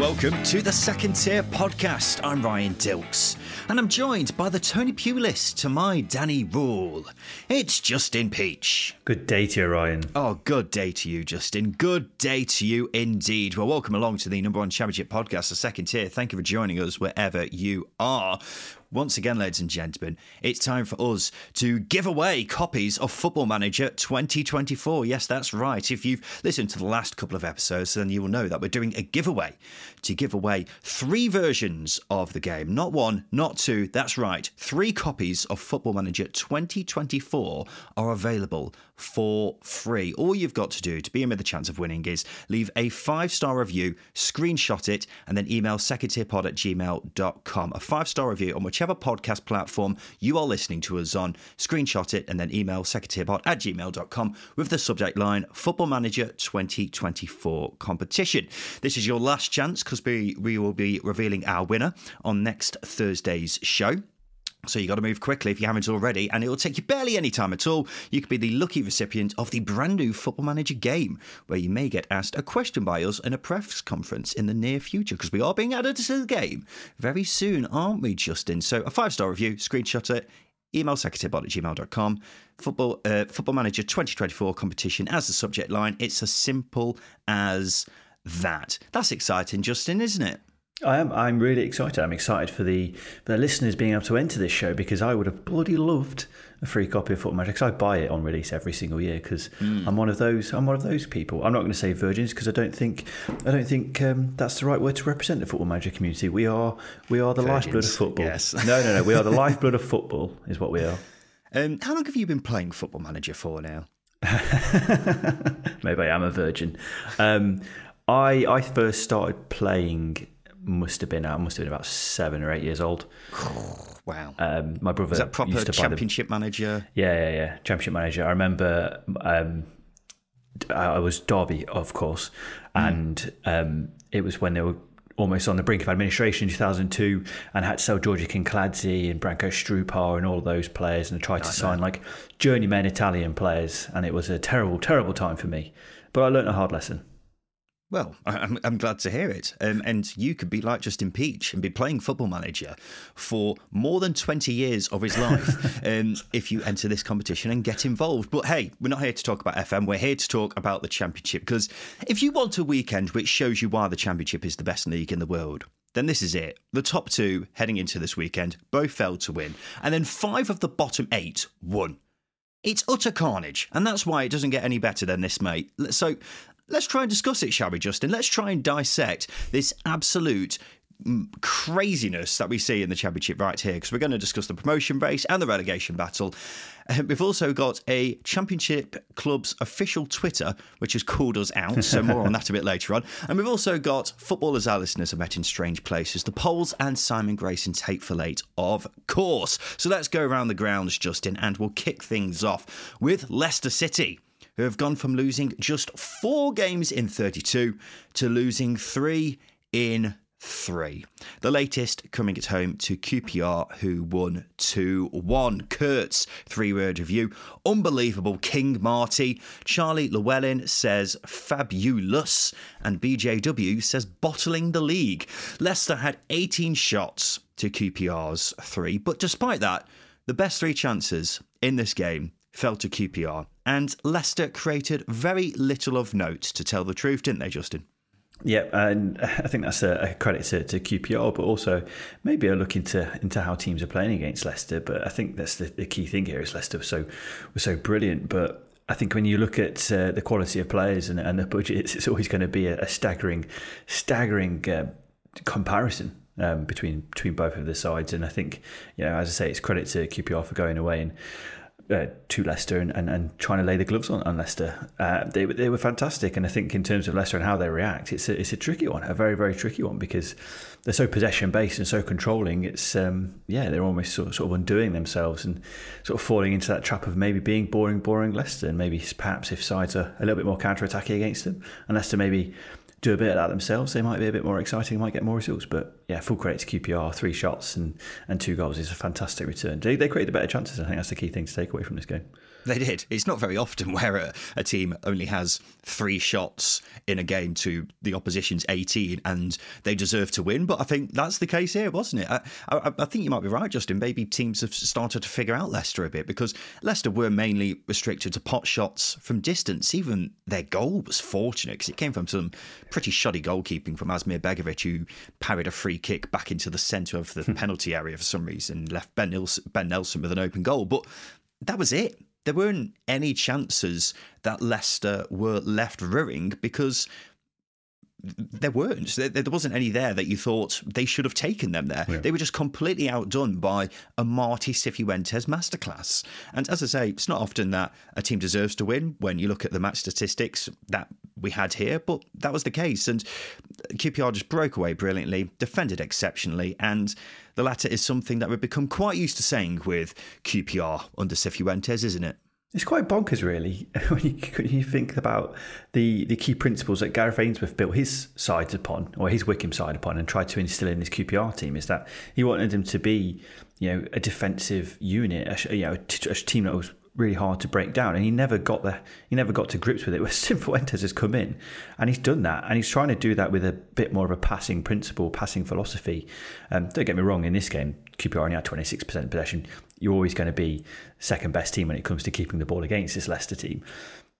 Welcome to the Second Tier Podcast. I'm Ryan Dilks, and I'm joined by the Tony Pugh list to my Danny Rule. It's Justin Peach. Good day to you, Ryan. Oh, good day to you, Justin. Good day to you indeed. Well, welcome along to the number one championship podcast, the Second Tier. Thank you for joining us wherever you are. Once again, ladies and gentlemen, it's time for us to give away copies of Football Manager 2024. Yes, that's right. If you've listened to the last couple of episodes, then you will know that we're doing a giveaway to give away three versions of the game. Not one, not two. That's right. Three copies of Football Manager 2024 are available for free. All you've got to do to be in with a chance of winning is leave a 5-star review, screenshot it, and then email secondtierpod@gmail.com. A 5-star review on whichever podcast platform you are listening to us on, screenshot it and then email secondtierpod@gmail.com with the subject line Football Manager 2024 competition. This is your last chance because we will be revealing our winner on next Thursday's show. So you got to move quickly if you haven't already, and it will take you barely any time at all. You could be the lucky recipient of the brand new Football Manager game, where you may get asked a question by us in a press conference in the near future, because we are being added to the game very soon, aren't we, Justin? So a 5-star review, screenshot it, email secondtierpod@gmail.com. Football Manager 2024 competition as the subject line. It's as simple as that. That's exciting, Justin, isn't it? I am. I'm really excited. I'm excited for the listeners being able to enter this show, because I would have bloody loved a free copy of Football Manager, because I buy it on release every single year, because I'm one of those people. I'm not going to say virgins, because I don't think that's the right word to represent the Football Manager community. We are the virgins. Lifeblood of football. Yes. No. We are the lifeblood of football, is what we are. How long have you been playing Football Manager for now? Maybe I am a virgin. I first started playing. I must have been about 7 or 8 years old. Wow. My brother was that proper used to championship manager. Yeah. Championship manager. I remember I was Derby, of course, and it was when they were almost on the brink of administration in 2002, and I had to sell Giorgio Kincladze and Branko Strupar and all of those players, and I tried to sign like journeyman Italian players, and it was a terrible, terrible time for me. But I learned a hard lesson. Well, I'm glad to hear it. And you could be like Justin Peach and be playing Football Manager for more than 20 years of his life if you enter this competition and get involved. But hey, we're not here to talk about FM. We're here to talk about the Championship, because if you want a weekend which shows you why the Championship is the best league in the world, then this is it. The top two heading into this weekend both failed to win, and then 5 of the bottom 8 won. It's utter carnage, and that's why it doesn't get any better than this, mate. So let's try and discuss it, shall we, Justin? Let's try and dissect this absolute craziness that we see in the Championship right here, because we're going to discuss the promotion race and the relegation battle. We've also got a Championship club's official Twitter, which has called us out, so more on that a bit later on. And we've also got footballers our listeners are met in strange places, the polls, and Simon Grayson's Hateful Eight, of course. So let's go around the grounds, Justin, and we'll kick things off with Leicester City, who have gone from losing just 4 games in 32 to losing 3 in 3. The latest coming at home to QPR, who won 2-1. Kurt's 3-word review: unbelievable King Marty. Charlie Llewellyn says fabulous. And BJW says bottling the league. Leicester had 18 shots to QPR's 3. But despite that, the best 3 chances in this game fell to QPR, and Leicester created very little of note, to tell the truth, didn't they, Justin? Yeah, and I think that's a credit to QPR, but also maybe a look into how teams are playing against Leicester. But I think that's the key thing here is Leicester were so brilliant. But I think when you look at the quality of players and the budgets, it's always going to be a staggering comparison between both of the sides. And I think, you know, as I say, it's credit to QPR for going away and to Leicester and trying to lay the gloves on Leicester. They were fantastic, and I think in terms of Leicester and how they react, it's a tricky one, a very, very tricky one, because they're so possession based and so controlling. It's they're almost sort of undoing themselves and sort of falling into that trap of maybe being boring Leicester, and maybe perhaps if sides are a little bit more counter-attacking against them, and Leicester maybe do a bit of that themselves, they might be a bit more exciting, might get more results. But yeah, full credit to QPR. 3 shots and 2 goals is a fantastic return. They created the better chances. I think that's the key thing to take away from this game. They did. It's not very often where a team only has 3 shots in a game to the opposition's 18 and they deserve to win. But I think that's the case here, wasn't it? I think you might be right, Justin. Maybe teams have started to figure out Leicester a bit, because Leicester were mainly restricted to pot shots from distance. Even their goal was fortunate because it came from some pretty shoddy goalkeeping from Asmir Begovic, who parried a free kick back into the centre of the penalty area for some reason, left Ben Nelson with an open goal. But that was it. There weren't any chances that Leicester were left ruining, because there weren't. There wasn't any there that you thought they should have taken them there. Yeah. They were just completely outdone by a Martí Cifuentes masterclass. And as I say, it's not often that a team deserves to win when you look at the match statistics that we had here, but that was the case. And QPR just broke away brilliantly, defended exceptionally, and the latter is something that we've become quite used to saying with QPR under Cifuentes, isn't it? It's quite bonkers, really, when you think about the key principles that Gareth Ainsworth built his sides upon, or his Wickham side upon, and tried to instill in his QPR team, is that he wanted them to be, you know, a defensive unit, a team that was really hard to break down, and he never got to grips with it. Where Cifuentes has come in and he's done that, and he's trying to do that with a bit more of a passing principle, passing philosophy. Don't get me wrong, in this game QPR only had 26% possession. You're always going to be second best team when it comes to keeping the ball against this Leicester team,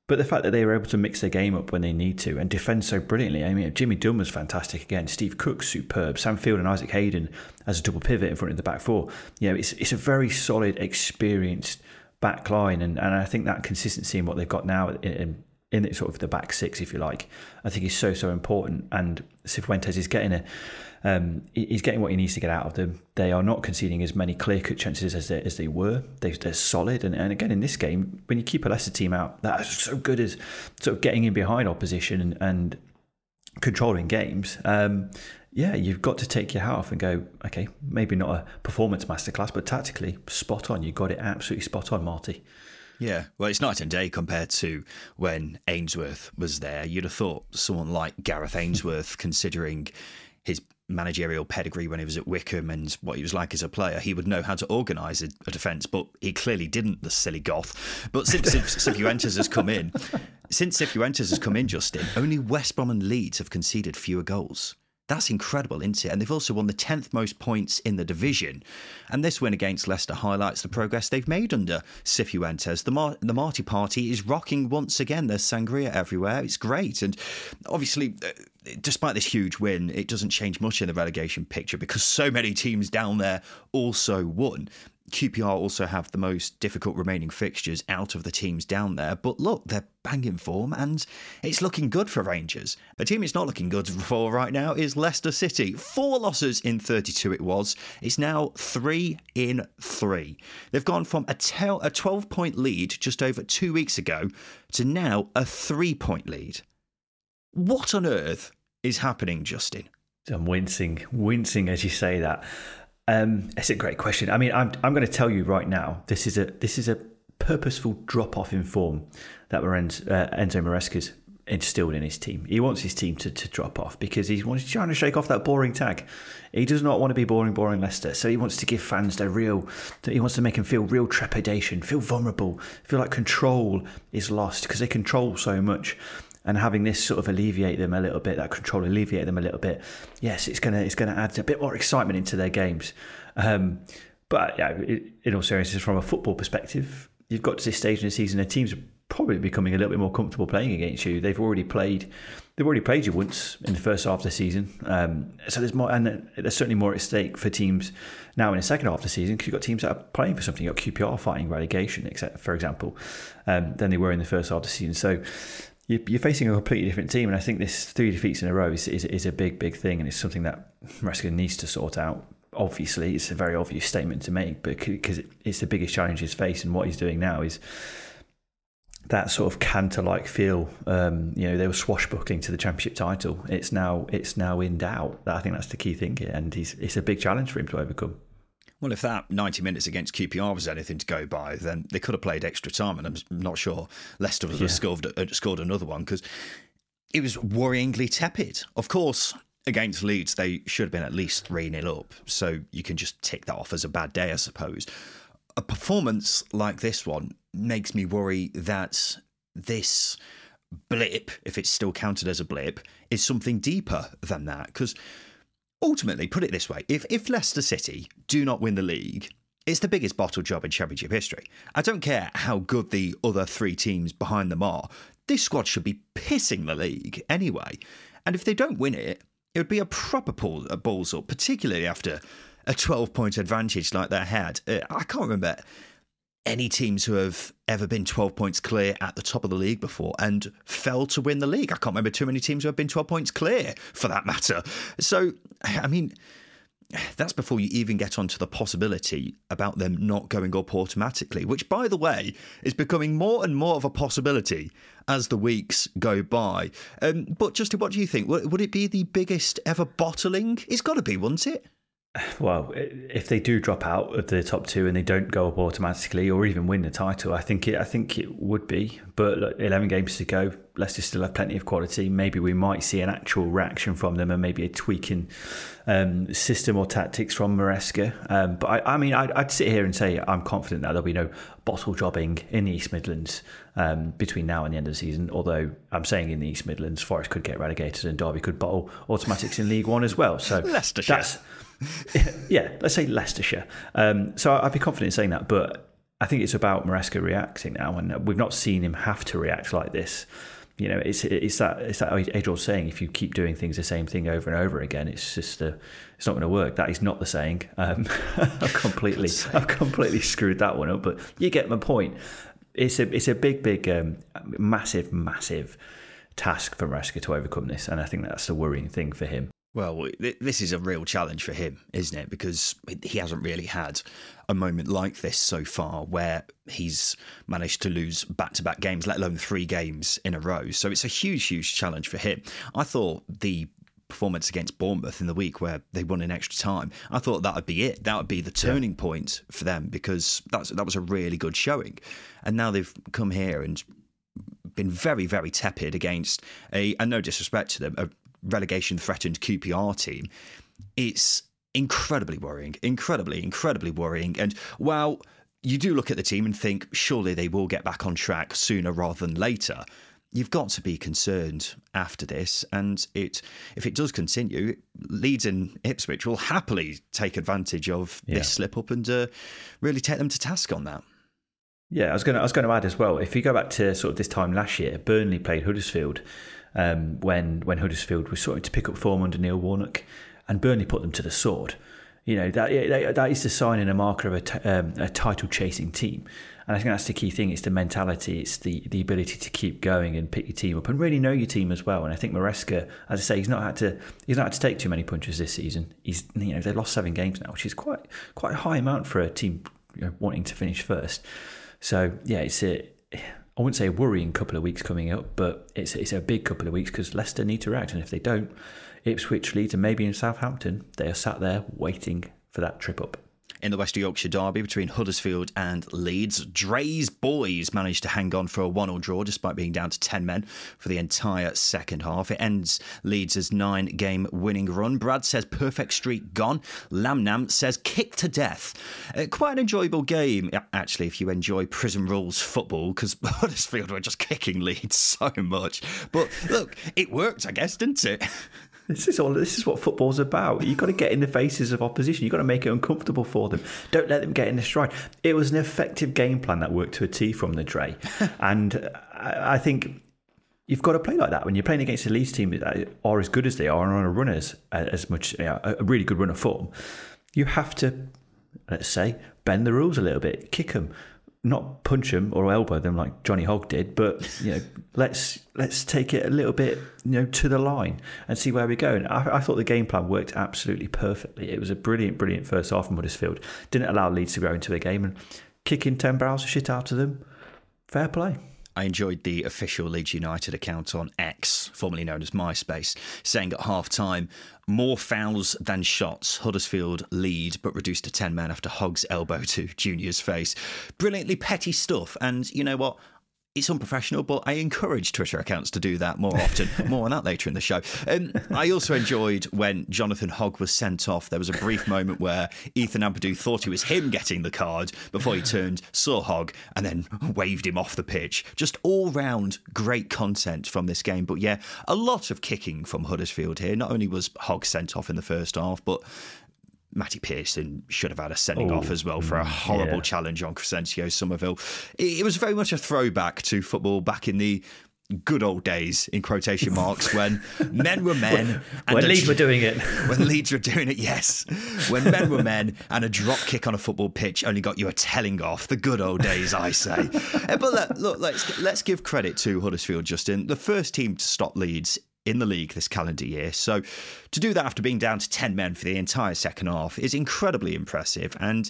but the fact that they were able to mix their game up when they need to and defend so brilliantly. I mean, Jimmy Dunn was fantastic again. Steve Cook, superb. Sam Field and Isaac Hayden as a double pivot in front of the back four. You know, it's a very solid, experienced back line, and I think that consistency in what they've got now in sort of the back six, if you like, I think is so important. And Cifuentes is getting he's getting what he needs to get out of them. They are not conceding as many clear-cut chances as they were. They're solid, and again in this game, when you keep a Leicester team out that is so good as sort of getting in behind opposition and controlling games, you've got to take your hat off and go, okay, maybe not a performance masterclass, but tactically, spot on. You got it absolutely spot on, Marty. Yeah, well, it's night and day compared to when Ainsworth was there. You'd have thought someone like Gareth Ainsworth, considering his managerial pedigree when he was at Wickham and what he was like as a player, he would know how to organise a defence, but he clearly didn't, the silly goth. But since Cifuentes has come in, Justin, only West Brom and Leeds have conceded fewer goals. That's incredible, isn't it? And they've also won the 10th most points in the division. And this win against Leicester highlights the progress they've made under Cifuentes. The Marty Party is rocking once again. There's sangria everywhere. It's great. And obviously, despite this huge win, it doesn't change much in the relegation picture because so many teams down there also won. QPR also have the most difficult remaining fixtures out of the teams down there. But look, they're banging form and it's looking good for Rangers. A team it's not looking good for right now is Leicester City. 4 losses in 32 it was. It's now 3-3. They've gone from a 12-point lead just over 2 weeks ago to now a 3-point lead. What on earth is happening, Justin? I'm wincing as you say that. It's a great question. I mean, I'm going to tell you right now, this is a purposeful drop off in form that Enzo Maresca's instilled in his team. He wants his team to drop off because he's trying to shake off that boring tag. He does not want to be boring Leicester. So he wants to give fans he wants to make them feel real trepidation, feel vulnerable, feel like control is lost because they control so much. And having this sort of alleviate them a little bit. Yes, it's going to add a bit more excitement into their games. But yeah, in all seriousness, from a football perspective, you've got to this stage in the season, the teams probably becoming a little bit more comfortable playing against you. They've already played you once in the first half of the season. So there's more, and there's certainly more at stake for teams now in the second half of the season, because you've got teams that are playing for something. You've got QPR fighting relegation, except for example, than they were in the first half of the season. So you're facing a completely different team, and I think this 3 defeats in a row is a big, big thing, and it's something that Maresca needs to sort out. Obviously, it's a very obvious statement to make, but because it's the biggest challenge he's faced, and what he's doing now is that sort of Canter-like feel. They were swashbuckling to the championship title. It's now in doubt. I think that's the key thing here, and it's a big challenge for him to overcome. Well, if that 90 minutes against QPR was anything to go by, then they could have played extra time, and I'm not sure Leicester would have scored another one, because it was worryingly tepid. Of course, against Leeds, they should have been at least 3-0 up, so you can just tick that off as a bad day, I suppose. A performance like this one makes me worry that this blip, if it's still counted as a blip, is something deeper than that. Because ultimately, put it this way, if Leicester City do not win the league, it's the biggest bottle job in Championship history. I don't care how good the other 3 teams behind them are. This squad should be pissing the league anyway. And if they don't win it, it would be a proper balls up, particularly after a 12-point advantage like they had. I can't remember any teams who have ever been 12 points clear at the top of the league before and fell to win the league. I can't remember too many teams who have been 12 points clear, for that matter. So, I mean, that's before you even get onto the possibility about them not going up automatically, which, by the way, is becoming more and more of a possibility as the weeks go by. But Justin, what do you think? Would it be the biggest ever bottling? It's got to be, wouldn't it? Well, if they do drop out of the top 2 and they don't go up automatically or even win the title, I think it would be. But look, 11 games to go, Leicester still have plenty of quality. Maybe we might see an actual reaction from them, and maybe a tweak in system or tactics from Maresca. But I'd sit here and say I'm confident that there'll be no bottle jobbing in the East Midlands between now and the end of the season. Although I'm saying in the East Midlands, Forest could get relegated and Derby could bottle automatics in League One as well. So Leicestershire. Let's say Leicestershire. So I'd be confident in saying that, but I think it's about Maresca reacting now, and we've not seen him have to react like this. You know, it's that age-old saying: if you keep doing things the same thing over and over again, it's just it's not going to work. That is not the saying. I've completely screwed that one up, but you get my point. It's a big, massive task for Maresca to overcome this, and I think that's the worrying thing for him. Well, this is a real challenge for him, isn't it? Because he hasn't really had a moment like this so far where he's managed to lose back-to-back games, let alone 3 games in a row. So it's a huge, huge challenge for him. I thought the performance against Bournemouth in the week where they won in extra time, I thought that would be it. That would be the turning point for them, because that was a really good showing. And now they've come here and been very, very tepid against and no disrespect to them, a relegation-threatened QPR team. It's incredibly worrying. And while you do look at the team and think, surely they will get back on track sooner rather than later, you've got to be concerned after this. And if it does continue, Leeds and Ipswich will happily take advantage of this slip-up and really take them to task on that. Yeah, I was going to add as well, if you go back to sort of this time last year, Burnley played Huddersfield when Huddersfield was starting to pick up form under Neil Warnock, and Burnley put them to the sword. You know, that is the sign and a marker of a title-chasing team. And I think that's the key thing. It's the mentality. It's the ability to keep going and pick your team up and really know your team as well. And I think Maresca, as I say, he's not had to take too many punches this season. They've lost 7 games now, which is quite a high amount for a team wanting to finish first. So, yeah, I wouldn't say a worrying couple of weeks coming up, but it's a big couple of weeks, because Leicester need to react. And if they don't, Ipswich, Leeds and maybe in Southampton, they are sat there waiting for that trip up. In the West Yorkshire derby between Huddersfield and Leeds, Dre's boys managed to hang on for a 1-1 draw despite being down to 10 men for the entire second half. It ends Leeds' 9-game winning run. Brad says perfect streak gone. Lamnam says kick to death. Quite an enjoyable game, actually, if you enjoy prison rules football, because Huddersfield were just kicking Leeds so much. But look, it worked, I guess, didn't it? This is what football's about. You've got to get in the faces of opposition. You've got to make it uncomfortable for them. Don't let them get in the stride. It was an effective game plan that worked to a T from the Dre. And I think you've got to play like that when you're playing against a Leeds team that are as good as they are and on a runners as much, you know, a really good run of form. You have to, let's say, bend the rules a little bit, kick them, not punch them or elbow them like Johnny Hogg did, but you know, let's take it a little bit, you know, to the line and see where we go. And I thought the game plan worked absolutely perfectly. It was a brilliant first half from Huddersfield. Didn't allow Leeds to go into the game, and kicking 10 barrels of shit out of them, fair play. I enjoyed the official Leeds United account on X, formerly known as MySpace, saying at half-time, more fouls than shots. Huddersfield lead, but reduced to 10 men after Hogg's elbow to Junior's face. Brilliantly petty stuff. And you know what? It's unprofessional, but I encourage Twitter accounts to do that more often. More on that later in the show. I also enjoyed when Jonathan Hogg was sent off. There was a brief moment where Ethan Ampadu thought it was him getting the card before he turned, saw Hogg, and then waved him off the pitch. Just all-round great content from this game. But yeah, a lot of kicking from Huddersfield here. Not only was Hogg sent off in the first half, but Matty Pearson should have had a sending off as well for a horrible challenge on Crescencio Somerville. It was very much a throwback to football back in the good old days, in quotation marks, when men were men. When Leeds were doing it. When Leeds were doing it, yes. When men were men and a drop kick on a football pitch only got you a telling off. The good old days, I say. But look, let's give credit to Huddersfield, Justin. The first team to stop Leeds in the league this calendar year. So to do that after being down to 10 men for the entire second half is incredibly impressive. And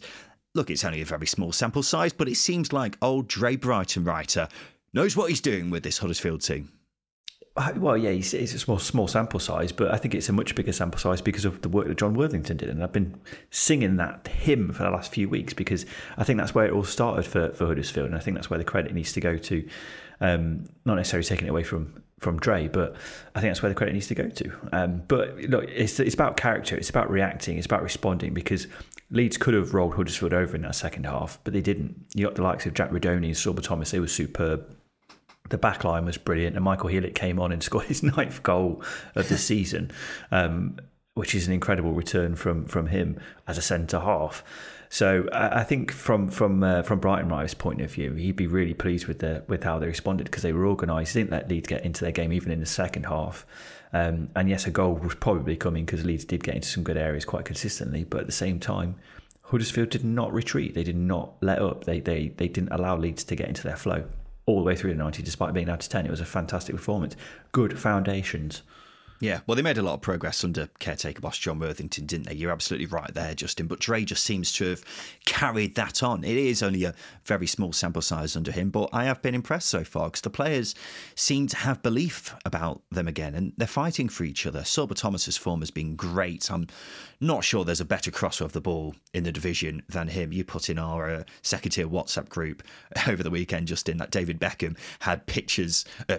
look, it's only a very small sample size, but it seems like old Dre Brighton writer knows what he's doing with this Huddersfield team. Well, yeah, it's a small sample size, but I think it's a much bigger sample size because of the work that John Worthington did. And I've been singing that hymn for the last few weeks because I think that's where it all started for Huddersfield. And I think that's where the credit needs to go to. Not necessarily taking it away from Dre, but I think that's where the credit needs to go to. But look, it's about character, it's about reacting, it's about responding, because Leeds could have rolled Huddersfield over in that second half, but they didn't. You got the likes of Jack Rodoni and Sorba Thomas, they were superb. The back line was brilliant, and Michal Helik came on and scored his 9th goal of the season, which is an incredible return from him as a centre-half. So I think from Brighton Rive's point of view, he'd be really pleased with how they responded, because they were organised. They didn't let Leeds get into their game even in the second half. And yes, a goal was probably coming because Leeds did get into some good areas quite consistently. But at the same time, Huddersfield did not retreat. They did not let up. They didn't allow Leeds to get into their flow all the way through the 90, despite being down to 10. It was a fantastic performance. Good foundations. Yeah, well, they made a lot of progress under caretaker boss John Worthington, didn't they? You're absolutely right there, Justin. But Dre just seems to have carried that on. It is only a very small sample size under him, but I have been impressed so far because the players seem to have belief about them again, and they're fighting for each other. Sorba Thomas's form has been great. I'm not sure there's a better crosser of the ball in the division than him. You put in our second-tier WhatsApp group over the weekend, Justin, that David Beckham had posters of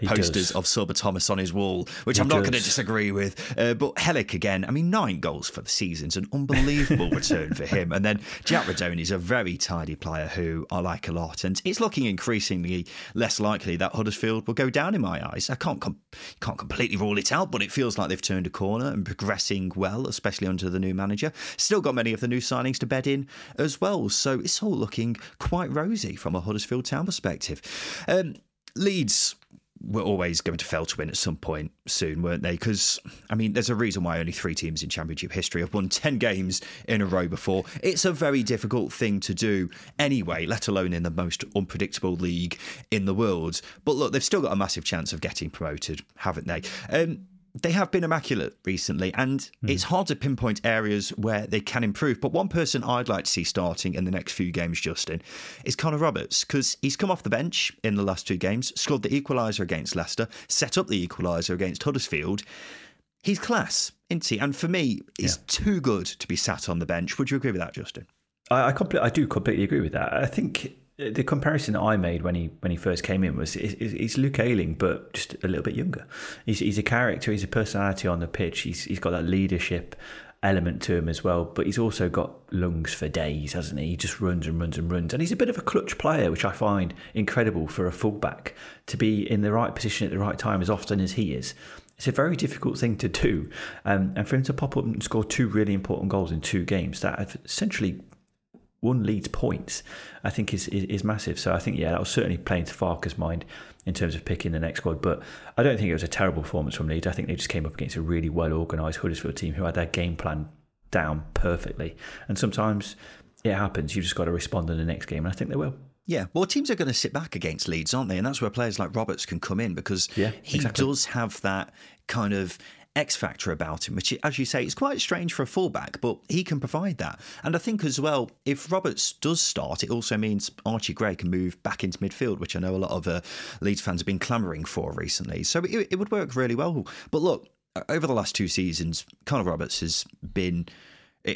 Sorba Thomas on his wall, which I'm not going to disagree with. But Helik again, 9 goals for the season's an unbelievable return for him. And then Jack Rodoni is a very tidy player who I like a lot. And it's looking increasingly less likely that Huddersfield will go down in my eyes. I can't completely rule it out, but it feels like they've turned a corner and progressing well, especially under the new manager. Still got many of the new signings to bed in as well. So it's all looking quite rosy from a Huddersfield Town perspective. Leeds were always going to fail to win at some point soon, weren't they? Because, there's a reason why only 3 teams in Championship history have won 10 games in a row before. It's a very difficult thing to do anyway, let alone in the most unpredictable league in the world. But look, they've still got a massive chance of getting promoted, haven't they? They have been immaculate recently, and it's hard to pinpoint areas where they can improve. But one person I'd like to see starting in the next few games, Justin, is Conor Roberts, because he's come off the bench in the last 2 games, scored the equaliser against Leicester, set up the equaliser against Huddersfield. He's class, isn't he? And for me, he's too good to be sat on the bench. Would you agree with that, Justin? I do completely agree with that. I think the comparison that I made when he first came in was he's Luke Ayling, but just a little bit younger. He's a character, he's a personality on the pitch. He's got that leadership element to him as well, but he's also got lungs for days, hasn't he? He just runs and runs and runs, and he's a bit of a clutch player, which I find incredible for a fullback to be in the right position at the right time as often as he is. It's a very difficult thing to do, and for him to pop up and score 2 really important goals in 2 games that have essentially won Leeds points, I think is massive. So I think, yeah, that was certainly playing to Farker's mind in terms of picking the next squad. But I don't think it was a terrible performance from Leeds. I think they just came up against a really well-organised Huddersfield team who had their game plan down perfectly. And sometimes it happens. You just got to respond in the next game, and I think they will. Yeah, well, teams are going to sit back against Leeds, aren't they? And that's where players like Roberts can come in, because he does have that kind of X factor about him, which, as you say, is quite strange for a fullback, but he can provide that. And I think as well, if Roberts does start, it also means Archie Gray can move back into midfield, which I know a lot of Leeds fans have been clamouring for recently. So it would work really well. But look, over the last two seasons, Conor Roberts has been...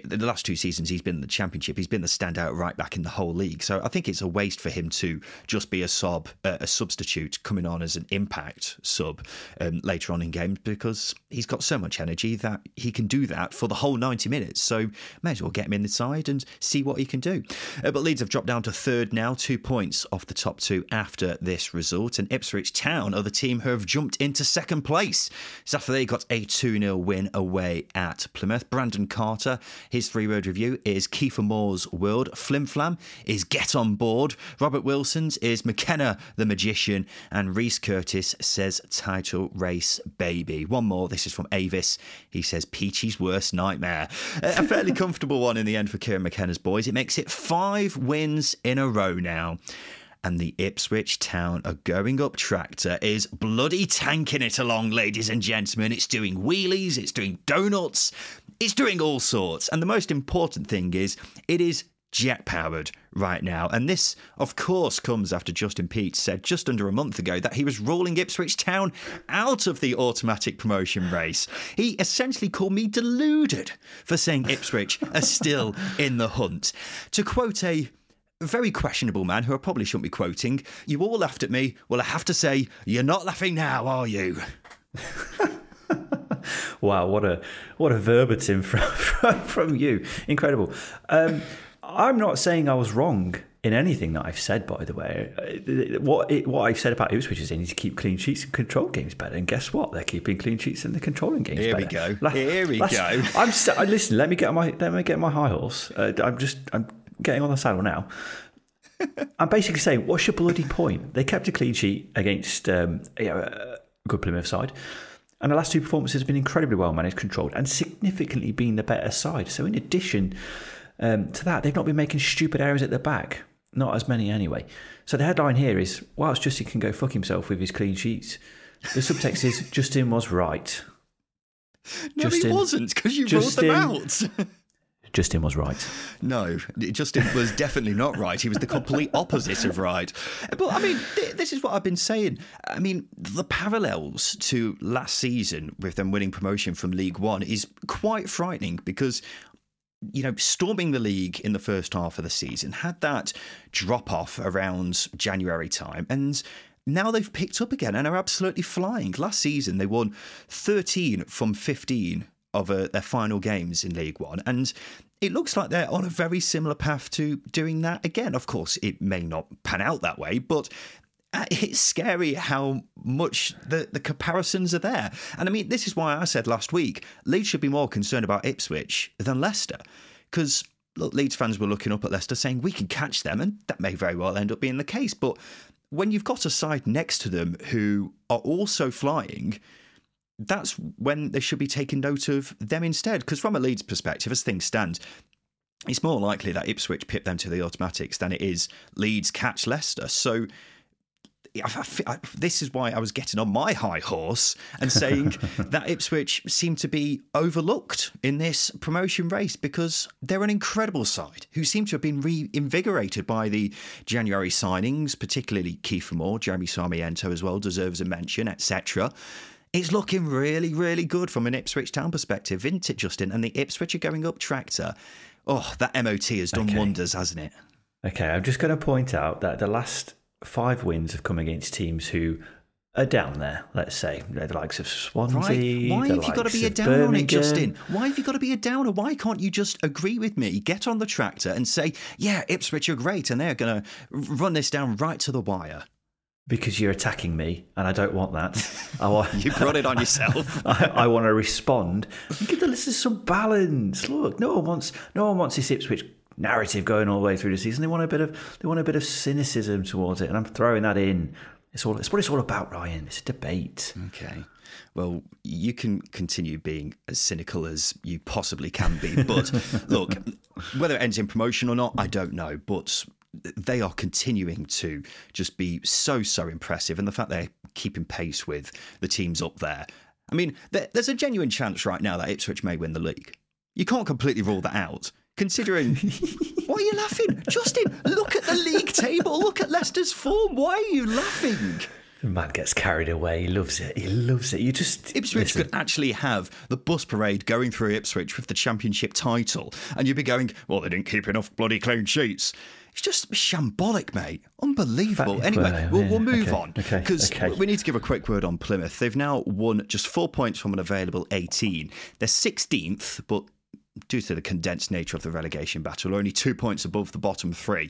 The last two seasons he's been in the Championship, he's been the standout right back in the whole league. So I think it's a waste for him to just be a substitute coming on as an impact sub later on in games, because he's got so much energy that he can do that for the whole 90 minutes. So may as well get him in the side and see what he can do. But Leeds have dropped down to third now, 2 points off the top two after this result. And Ipswich Town are the team who have jumped into second place. It's after they got a 2-0 win away at Plymouth. Brandon Carter... His three-word review is Kiefer Moore's world. Flim Flam is get on board. Robert Wilson's is McKenna the magician. And Rhys Curtis says title race, baby. One more. This is from Avis. He says Peachy's worst nightmare. A fairly comfortable one in the end for Kieran McKenna's boys. It makes it 5 wins in a row now. And the Ipswich Town a going up tractor is bloody tanking it along, ladies and gentlemen. It's doing wheelies. It's doing donuts. It's doing all sorts. And the most important thing is, it is jet-powered right now. And this, of course, comes after Justin Peach said just under a month ago that he was rolling Ipswich Town out of the automatic promotion race. He essentially called me deluded for saying Ipswich are still in the hunt. To quote a very questionable man who I probably shouldn't be quoting, "You all laughed at me. Well, I have to say, you're not laughing now, are you?" Wow, what a verbatim from you. Incredible. I'm not saying I was wrong in anything that I've said, by the way. What I've said about Ipswich is they need to keep clean sheets and control games better. And guess what? They're keeping clean sheets and they're controlling games better. Here we go. Listen, let me get my high horse. I'm getting on the saddle now. I'm basically saying, what's your bloody point? They kept a clean sheet against a good Plymouth side. And the last two performances have been incredibly well managed, controlled, and significantly been the better side. So in addition to that, they've not been making stupid errors at the back. Not as many anyway. So the headline here is, whilst Justin can go fuck himself with his clean sheets, the subtext is, Justin was right. No, Justin, he wasn't, because you rolled them out. Justin was right. No, Justin was definitely not right. He was the complete opposite of right. But, I mean, this is what I've been saying. I mean, the parallels to last season with them winning promotion from League One is quite frightening, because... you know, storming the league in the first half of the season, had that drop-off around January time, and now they've picked up again and are absolutely flying. Last season, they won 13 from 15 of their final games in League One, and it looks like they're on a very similar path to doing that again. Of course, it may not pan out that way, but... it's scary how much the comparisons are there. And I mean, this is why I said last week, Leeds should be more concerned about Ipswich than Leicester. Because look, Leeds fans were looking up at Leicester saying, we can catch them, and that may very well end up being the case. But when you've got a side next to them who are also flying, that's when they should be taking note of them instead. Because from a Leeds perspective, as things stand, it's more likely that Ipswich pip them to the automatics than it is Leeds catch Leicester. So... this is why I was getting on my high horse and saying that Ipswich seem to be overlooked in this promotion race, because they're an incredible side who seem to have been reinvigorated by the January signings, particularly Kiefer Moore, Jeremy Sarmiento as well, deserves a mention, etc. It's looking really, really good from an Ipswich Town perspective, isn't it, Justin? And the Ipswich are going up tractor. Oh, that MOT has done wonders, hasn't it? Okay, I'm just going to point out that the last... 5 wins have come against teams who are down there, let's say. They're the likes of Swansea. Right. Why have you got to be a down on it, Justin? Why have you got to be a downer? Why can't you just agree with me, get on the tractor and say, yeah, Ipswich are great and they're going to run this down right to the wire? Because you're attacking me and I don't want that. You brought it on yourself. I want to respond. Give the listeners some balance. Look, no one wants this Ipswich narrative going all the way through the season. They want a bit of cynicism towards it, and I'm throwing that in. It's what it's all about, Ryan. It's a debate. Okay. Well, you can continue being as cynical as you possibly can be. But look, whether it ends in promotion or not, I don't know. But they are continuing to just be so impressive. And the fact they're keeping pace with the teams up there. I mean, there's a genuine chance right now that Ipswich may win the league. You can't completely rule that out. Considering, why are you laughing? Justin, look at the league table. Look at Leicester's form. Why are you laughing? The man gets carried away. He loves it. You just Ipswich could actually have the bus parade going through Ipswich with the championship title. And you'd be going, well, they didn't keep enough bloody clean sheets. It's just shambolic, mate. Unbelievable. Anyway, we'll move on. Because we need to give a quick word on Plymouth. They've now won just 4 points from an available 18. They're 16th, but due to the condensed nature of the relegation battle, only 2 points above the bottom three.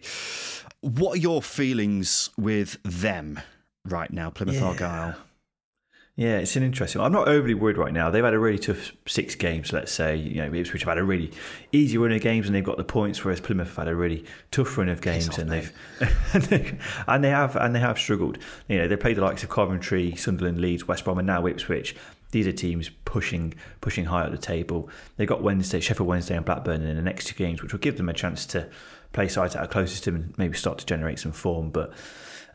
What are your feelings with them right now, Plymouth Argyle? Yeah, it's an interesting one. I'm not overly worried right now. They've had a really tough six games, let's say. You know, Ipswich have had a really easy run of games and they've got the points, whereas Plymouth have had a really tough run of games and they have struggled. You know, they played the likes of Coventry, Sunderland, Leeds, West Brom, and now Ipswich. These are teams pushing high up the table. They've got Sheffield Wednesday and Blackburn in the next two games, which will give them a chance to play sides that are closest to them and maybe start to generate some form. But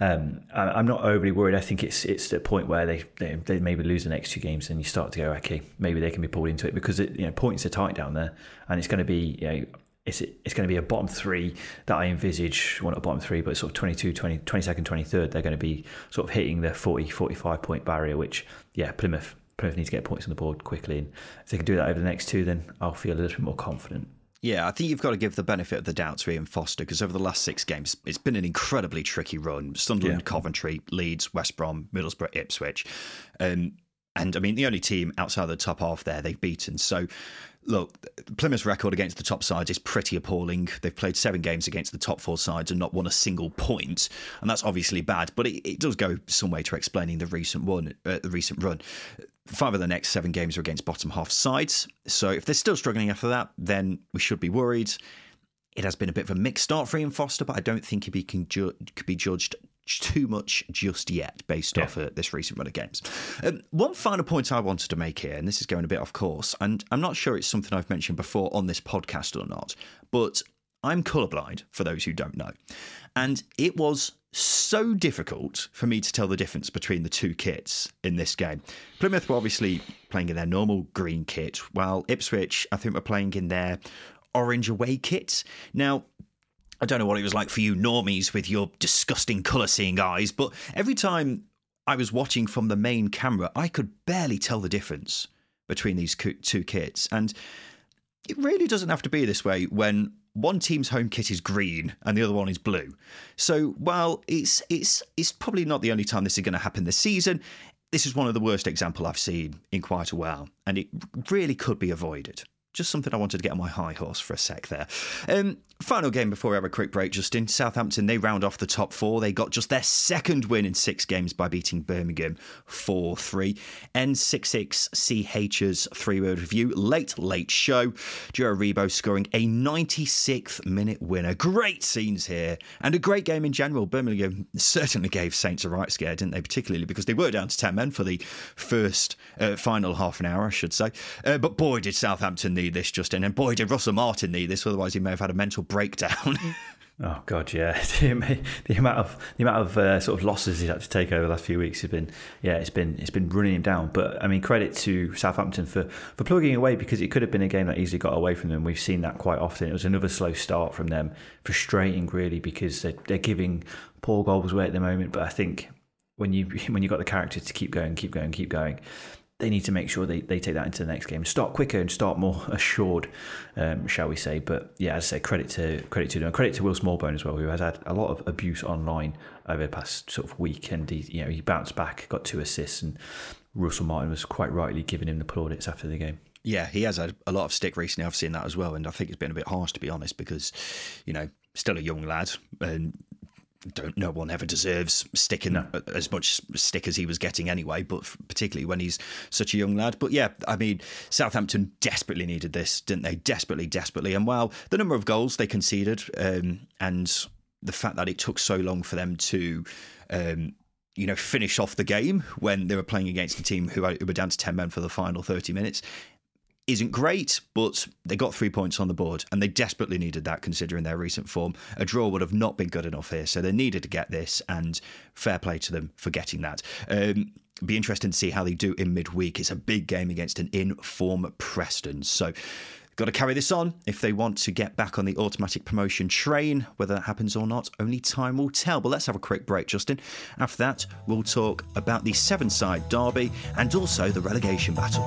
I'm not overly worried. I think it's the point where they maybe lose the next two games and you start to go, okay, maybe they can be pulled into it, because points are tight down there, and it's going to be it's going to be a bottom three that I envisage, well, not bottom three, but sort of 22nd, 23rd. They're going to be sort of hitting the 40-45 point barrier, which Plymouth need to get points on the board quickly, and if they can do that over the next two, then I'll feel a little bit more confident. Yeah, I think you've got to give the benefit of the doubt to Ian Foster, because over the last six games, it's been an incredibly tricky run. Sunderland, Coventry, Leeds, West Brom, Middlesbrough, Ipswich. And I mean, the only team outside of the top half there they've beaten. So, look, Plymouth's record against the top sides is pretty appalling. They've played seven games against the top four sides and not won a single point. And that's obviously bad, but it does go some way to explaining the recent run. Five of the next seven games are against bottom half sides. So if they're still struggling after that, then we should be worried. It has been a bit of a mixed start for Ian Foster, but I don't think he can could be judged too much just yet based off this recent run of games. One final point I wanted to make here, and this is going a bit off course, and I'm not sure it's something I've mentioned before on this podcast or not, but I'm colourblind, for those who don't know. And it was so difficult for me to tell the difference between the two kits in this game. Plymouth were obviously playing in their normal green kit, while Ipswich, I think, were playing in their orange away kit. Now, I don't know what it was like for you normies with your disgusting colour-seeing eyes, but every time I was watching from the main camera, I could barely tell the difference between these two kits. And it really doesn't have to be this way when one team's home kit is green and the other one is blue. So while it's probably not the only time this is going to happen this season, this is one of the worst examples I've seen in quite a while, and it really could be avoided. Just something I wanted to get on my high horse for a sec there. Final game before we have a quick break, Justin. Southampton, they round off the top four. They got just their second win in six games by beating Birmingham 4-3. N66CH's three-word review. Late show. Joe Rebo scoring a 96th minute winner. Great scenes here and a great game in general. Birmingham certainly gave Saints a right scare, didn't they? Particularly because they were down to 10 men for the first final half an hour, I should say. But boy, did Southampton need this, Justin, and boy did Russell Martin need this, otherwise he may have had a mental breakdown. Oh god, yeah. The amount of sort of losses he's had to take over the last few weeks has been it's been running him down. But I mean, credit to Southampton for plugging away, because it could have been a game that easily got away from them. We've seen that quite often. It was another slow start from them, frustrating really, because they're giving poor goals away at the moment. But I think when you've got the character to keep going, they need to make sure they take that into the next game. Start quicker and start more assured, shall we say. But yeah, as I say, credit to them. Credit to Will Smallbone as well, who has had a lot of abuse online over the past sort of week, and he bounced back, got 2 assists, and Russell Martin was quite rightly giving him the plaudits after the game. Yeah, he has had a lot of stick recently. I've seen that as well, and I think it's been a bit harsh, to be honest, because, still a young lad and no one ever deserves sticking as much stick as he was getting anyway, but particularly when he's such a young lad. But yeah, I mean, Southampton desperately needed this, didn't they? Desperately. And while the number of goals they conceded and the fact that it took so long for them to finish off the game when they were playing against a team who were down to 10 men for the final 30 minutes isn't great, but they got 3 points on the board and they desperately needed that considering their recent form. A draw would have not been good enough here, so they needed to get this, and fair play to them for getting that. Be interesting to see how they do in midweek. It's a big game against an in-form Preston, so got to carry this on if they want to get back on the automatic promotion train. Whether that happens or not, only time will tell. But let's have a quick break, Justin. After that, we'll talk about the seven-side derby and also the relegation battle.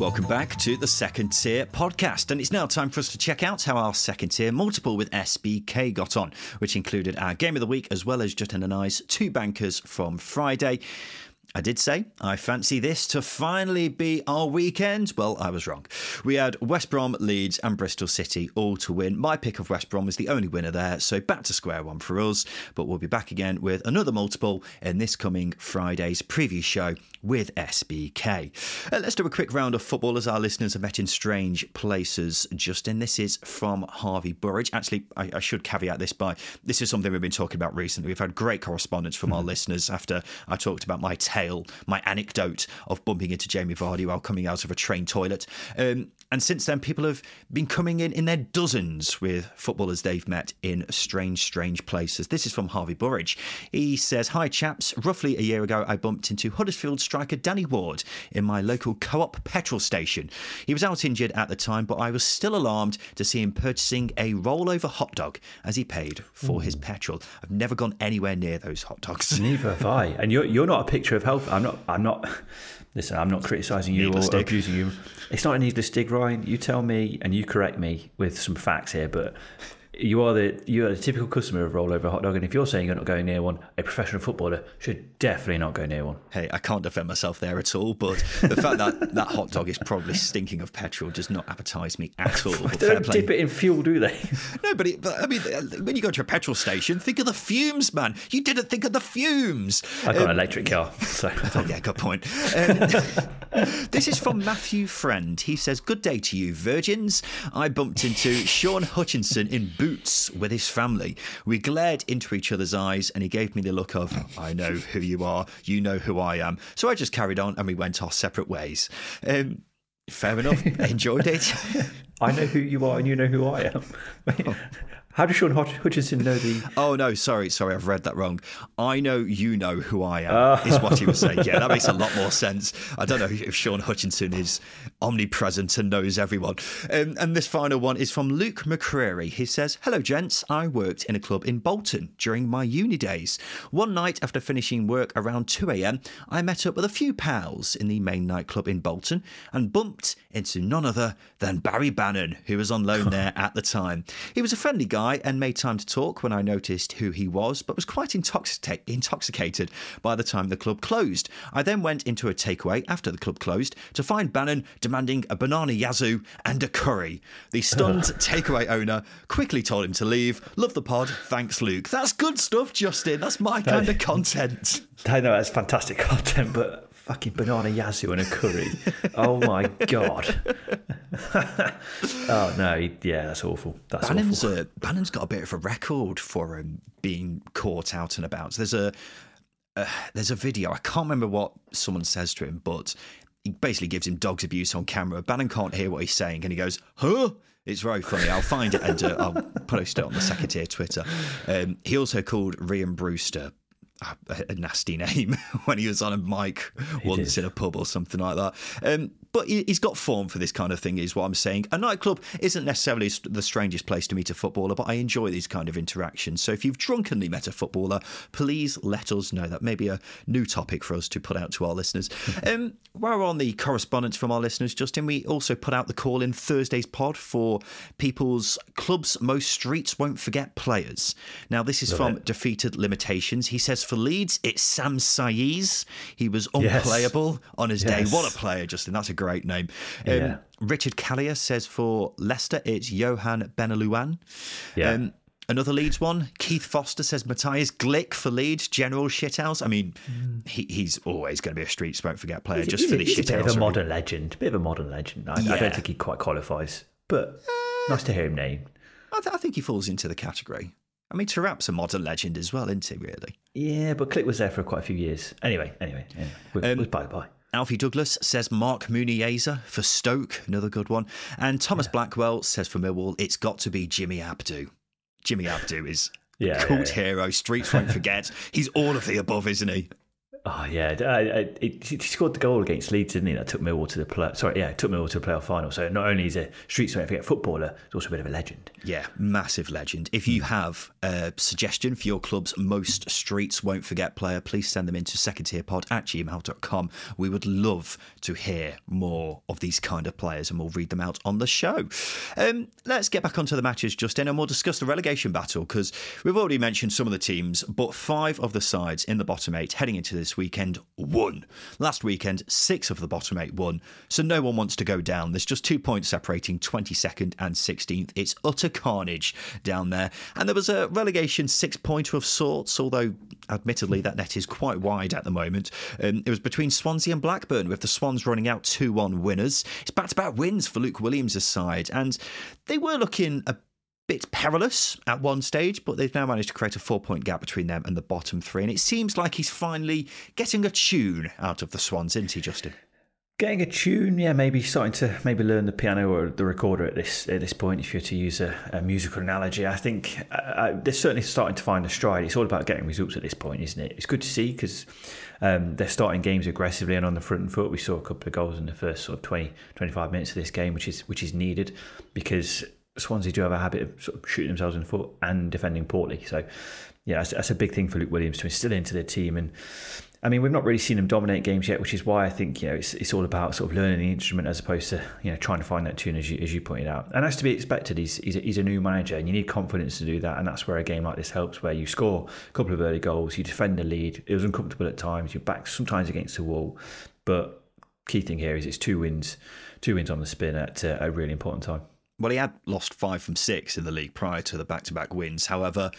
Welcome back to the Second Tier Podcast, and it's now time for us to check out how our Second Tier multiple with SBK got on, which included our Game of the Week as well as Justin and I's two bankers from Friday. I did say I fancy this to finally be our weekend. Well, I was wrong. We had West Brom, Leeds and Bristol City all to win. My pick of West Brom was the only winner there, so back to square one for us. But we'll be back again with another multiple in this coming Friday's preview show with SBK. Let's do a quick round of football as our listeners are met in strange places. Justin, this is from Harvey Burridge. Actually, I should caveat this by, this is something we've been talking about recently. We've had great correspondence from our listeners after I talked about my my anecdote of bumping into Jamie Vardy while coming out of a train toilet. And since then, people have been coming in their dozens with footballers they've met in strange places. This is from Harvey Burridge. He says, "Hi chaps, roughly a year ago, I bumped into Huddersfield striker Danny Ward in my local Co-op petrol station. He was out injured at the time, but I was still alarmed to see him purchasing a rollover hot dog as he paid for his petrol." I've never gone anywhere near those hot dogs. Neither have I. And you're not a picture of health. I'm not. Listen, I'm not criticising you or abusing you. It's not a needless dig, Ryan. You tell me and you correct me with some facts here, but you are the typical customer of rollover hot dog, and if you're saying you're not going near one, a professional footballer should definitely not go near one. Hey, I can't defend myself there at all, but the fact that that hot dog is probably stinking of petrol does not appetise me at all. They don't dip it in fuel, do they? No, but I mean, when you go to a petrol station, think of the fumes, man. You didn't think of the fumes. I've got an electric car, so... Oh, yeah, good point. This is from Matthew Friend. He says, "Good day to you, virgins. I bumped into Sean Hutchinson in boots with his family. We glared into each other's eyes and he gave me the look of, 'I know who you are, you know who I am.' So I just carried on and we went our separate ways." Fair enough. Enjoyed it. I know who you are and you know who I am. Oh. How does Sean Hutchinson know the... Oh, no, sorry, I've read that wrong. "I know you know who I am," is what he was saying. Yeah, that makes a lot more sense. I don't know if Sean Hutchinson is omnipresent and knows everyone. And this final one is from Luke McCreary. He says, "Hello, gents. I worked in a club in Bolton during my uni days. One night after finishing work around 2 a.m, I met up with a few pals in the main nightclub in Bolton and bumped into none other than Barry Bannon, who was on loan there at the time. He was a friendly guy eye and made time to talk when I noticed who he was, but was quite intoxicated by the time the club closed. I then went into a takeaway after the club closed to find Bannon demanding a banana yazoo and a curry. The stunned takeaway owner quickly told him to leave. Love the pod. Thanks, Luke. That's good stuff, Justin. That's my kind of content. I know that's fantastic content, but fucking banana yazoo and a curry. Oh my God. Oh no, yeah, that's awful. That's awful. Bannon's got a bit of a record for him being caught out and about. So there's a video, I can't remember what someone says to him, but he basically gives him dog's abuse on camera. Bannon can't hear what he's saying and he goes, huh? It's very funny. I'll find it and I'll post it on the Second Tier Twitter. He also called Rian Brewster a nasty name when he was on a mic once in a pub or something like that. But he's got form for this kind of thing, is what I'm saying. A nightclub isn't necessarily the strangest place to meet a footballer, but I enjoy these kind of interactions. So if you've drunkenly met a footballer, please let us know. That may be a new topic for us to put out to our listeners. While we're on the correspondence from our listeners, Justin, we also put out the call in Thursday's pod for people's clubs most streets won't forget players. Now, this is from Defeated Limitations. He says for Leeds, it's Sam Saiz. He was unplayable on his day. What a player, Justin. That's a great name. Richard Callier says for Leicester, it's Johan Benalouan. Another Leeds one, Keith Foster says Matthias Glick for Leeds, general shithouse. I mean, he's always going to be a street won't forget player just for the shithouse. A bit of a modern legend. I don't think he quite qualifies, but nice to hear him named. I think he falls into the category. I mean, Tarap's a modern legend as well, isn't he, really? Yeah, but Glick was there for quite a few years. Anyway, bye-bye. Alfie Douglas says Mark Muniesa for Stoke, another good one. And Thomas Blackwell says for Millwall, it's got to be Jimmy Abdu. Jimmy Abdu is a cult hero, streets won't forget. He's all of the above, isn't he? Oh, yeah. He scored the goal against Leeds, didn't he? That took Millwall to the playoff final. So not only is a streets won't forget footballer, he's also a bit of a legend. Yeah, massive legend. If you have a suggestion for your club's most streets won't forget player, please send them into secondtierpod@gmail.com. We would love to hear more of these kind of players and we'll read them out on the show. Let's get back onto the matches, Justin, and we'll discuss the relegation battle because we've already mentioned some of the teams, but 5 of the sides in the bottom 8 heading into this weekend won. Last weekend, 6 of the bottom 8 won, so no one wants to go down. There's just 2 points separating 22nd and 16th. It's utter carnage down there. And there was a relegation 6-pointer of sorts, although admittedly that net is quite wide at the moment. It was between Swansea and Blackburn, with the Swans running out 2-1 winners. It's back-to-back wins for Luke Williams' side, and they were looking a bit perilous at one stage, but they've now managed to create a 4-point gap between them and the bottom 3. And it seems like he's finally getting a tune out of the Swans, isn't he, Justin? Getting a tune, yeah, maybe starting to learn the piano or the recorder at this point, if you're to use a musical analogy. I think they're certainly starting to find a stride. It's all about getting results at this point, isn't it? It's good to see because they're starting games aggressively and on the front foot. We saw a couple of goals in the first sort of 20, 25 minutes of this game, which is needed because Swansea do have a habit of sort of shooting themselves in the foot and defending poorly. So, yeah, that's a big thing for Luke Williams to instill into their team. And, I mean, we've not really seen them dominate games yet, which is why I think, you know, it's all about sort of learning the instrument as opposed to, you know, trying to find that tune, as you pointed out. And that's to be expected. He's a new manager and you need confidence to do that. And that's where a game like this helps, where you score a couple of early goals, you defend the lead. It was uncomfortable at times. Your back sometimes against the wall. But key thing here is it's two wins on the spin at a really important time. Well, he had lost 5 from 6 in the league prior to the back-to-back wins. However,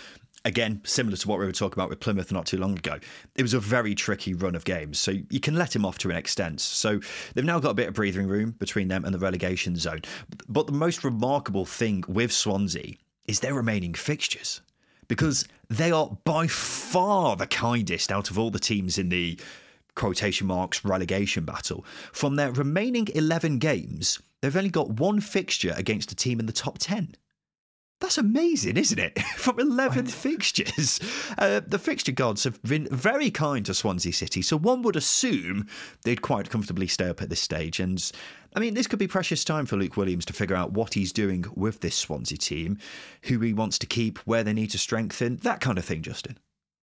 again, similar to what we were talking about with Plymouth not too long ago, it was a very tricky run of games. So you can let him off to an extent. So they've now got a bit of breathing room between them and the relegation zone. But the most remarkable thing with Swansea is their remaining fixtures, because they are by far the kindest out of all the teams in the quotation marks relegation battle. From their remaining 11 games, they've only got 1 fixture against a team in the top 10. That's amazing, isn't it? From 11 fixtures. The fixture gods have been very kind to Swansea City, so one would assume they'd quite comfortably stay up at this stage. And, I mean, this could be precious time for Luke Williams to figure out what he's doing with this Swansea team, who he wants to keep, where they need to strengthen, that kind of thing, Justin.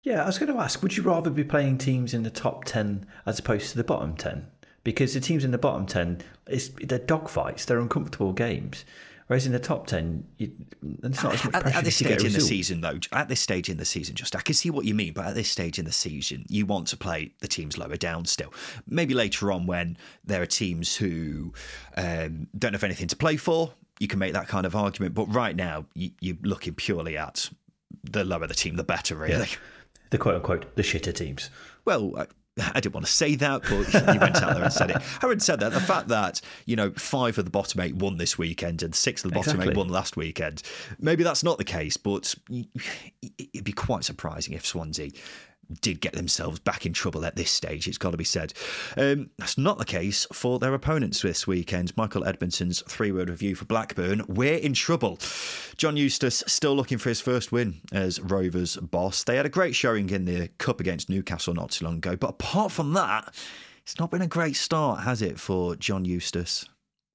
Yeah, I was going to ask, would you rather be playing teams in the top 10 as opposed to the bottom 10? Because the teams in the bottom 10, they're dogfights, they're uncomfortable games. Whereas in the top 10, there's not as much pressure to get a result. At this stage in the season, though, just I can see what you mean, but at this stage in the season, you want to play the teams lower down still. Maybe later on when there are teams who don't have anything to play for, you can make that kind of argument. But right now, you're looking purely at the lower the team, the better, really. Yeah. The quote-unquote, the shitter teams. Well, I didn't want to say that, but you went out there and said it. Having said that, the fact that, you know, 5 of the bottom 8 won this weekend and 6 of the bottom 8 won last weekend, maybe that's not the case, but it'd be quite surprising if Swansea did get themselves back in trouble at this stage, it's got to be said. That's not the case for their opponents this weekend. Michael Edmondson's 3-word review for Blackburn: we're in trouble. John Eustace still looking for his first win as Rovers boss. They had a great showing in the Cup against Newcastle not too long ago, but apart from that, it's not been a great start, has it, for John Eustace?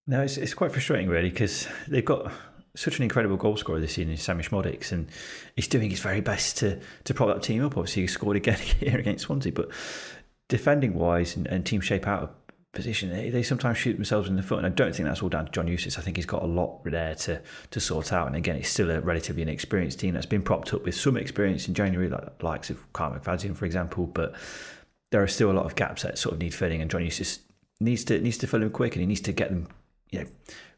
No, it's quite frustrating, really, because they've got such an incredible goal scorer this season, Sami Šmodić, and he's doing his very best to prop that team up. Obviously, he scored again here against Swansea, but defending-wise and team shape out of position, they sometimes shoot themselves in the foot, and I don't think that's all down to John Eustace. I think he's got a lot there to sort out, and again, it's still a relatively inexperienced team that's been propped up with some experience in January, like the likes of Kyle McFadden, for example, but there are still a lot of gaps that sort of need filling, and John Eustace needs to fill them quick, and he needs to get them, you know,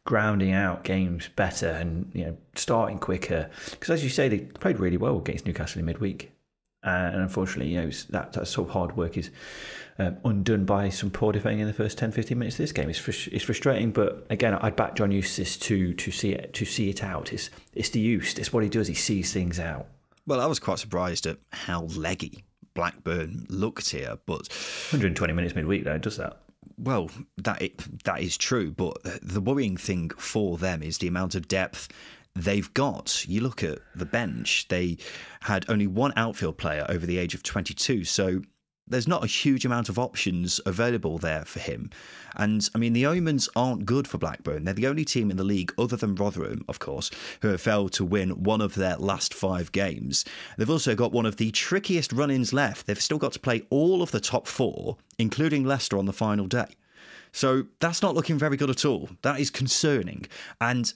grounding out games better and, you know, starting quicker, because as you say, they played really well against Newcastle in midweek, and unfortunately, you know, that sort of hard work is undone by some poor defending in the first 10-15 minutes of this game. It's frustrating, but again, I'd back John Eustace to see it out. It's the Eustace. It's what he does. He sees things out. Well, I was quite surprised at how leggy Blackburn looked here, but 120 minutes midweek though, does that? Well, that is true, but the worrying thing for them is the amount of depth they've got. You look at the bench, they had only one outfield player over the age of 22, so there's not a huge amount of options available there for him. And, I mean, the omens aren't good for Blackburn. They're the only team in the league, other than Rotherham, of course, who have failed to win one of their last 5 games. They've also got one of the trickiest run-ins left. They've still got to play all of the top 4, including Leicester on the final day. So that's not looking very good at all. That is concerning. And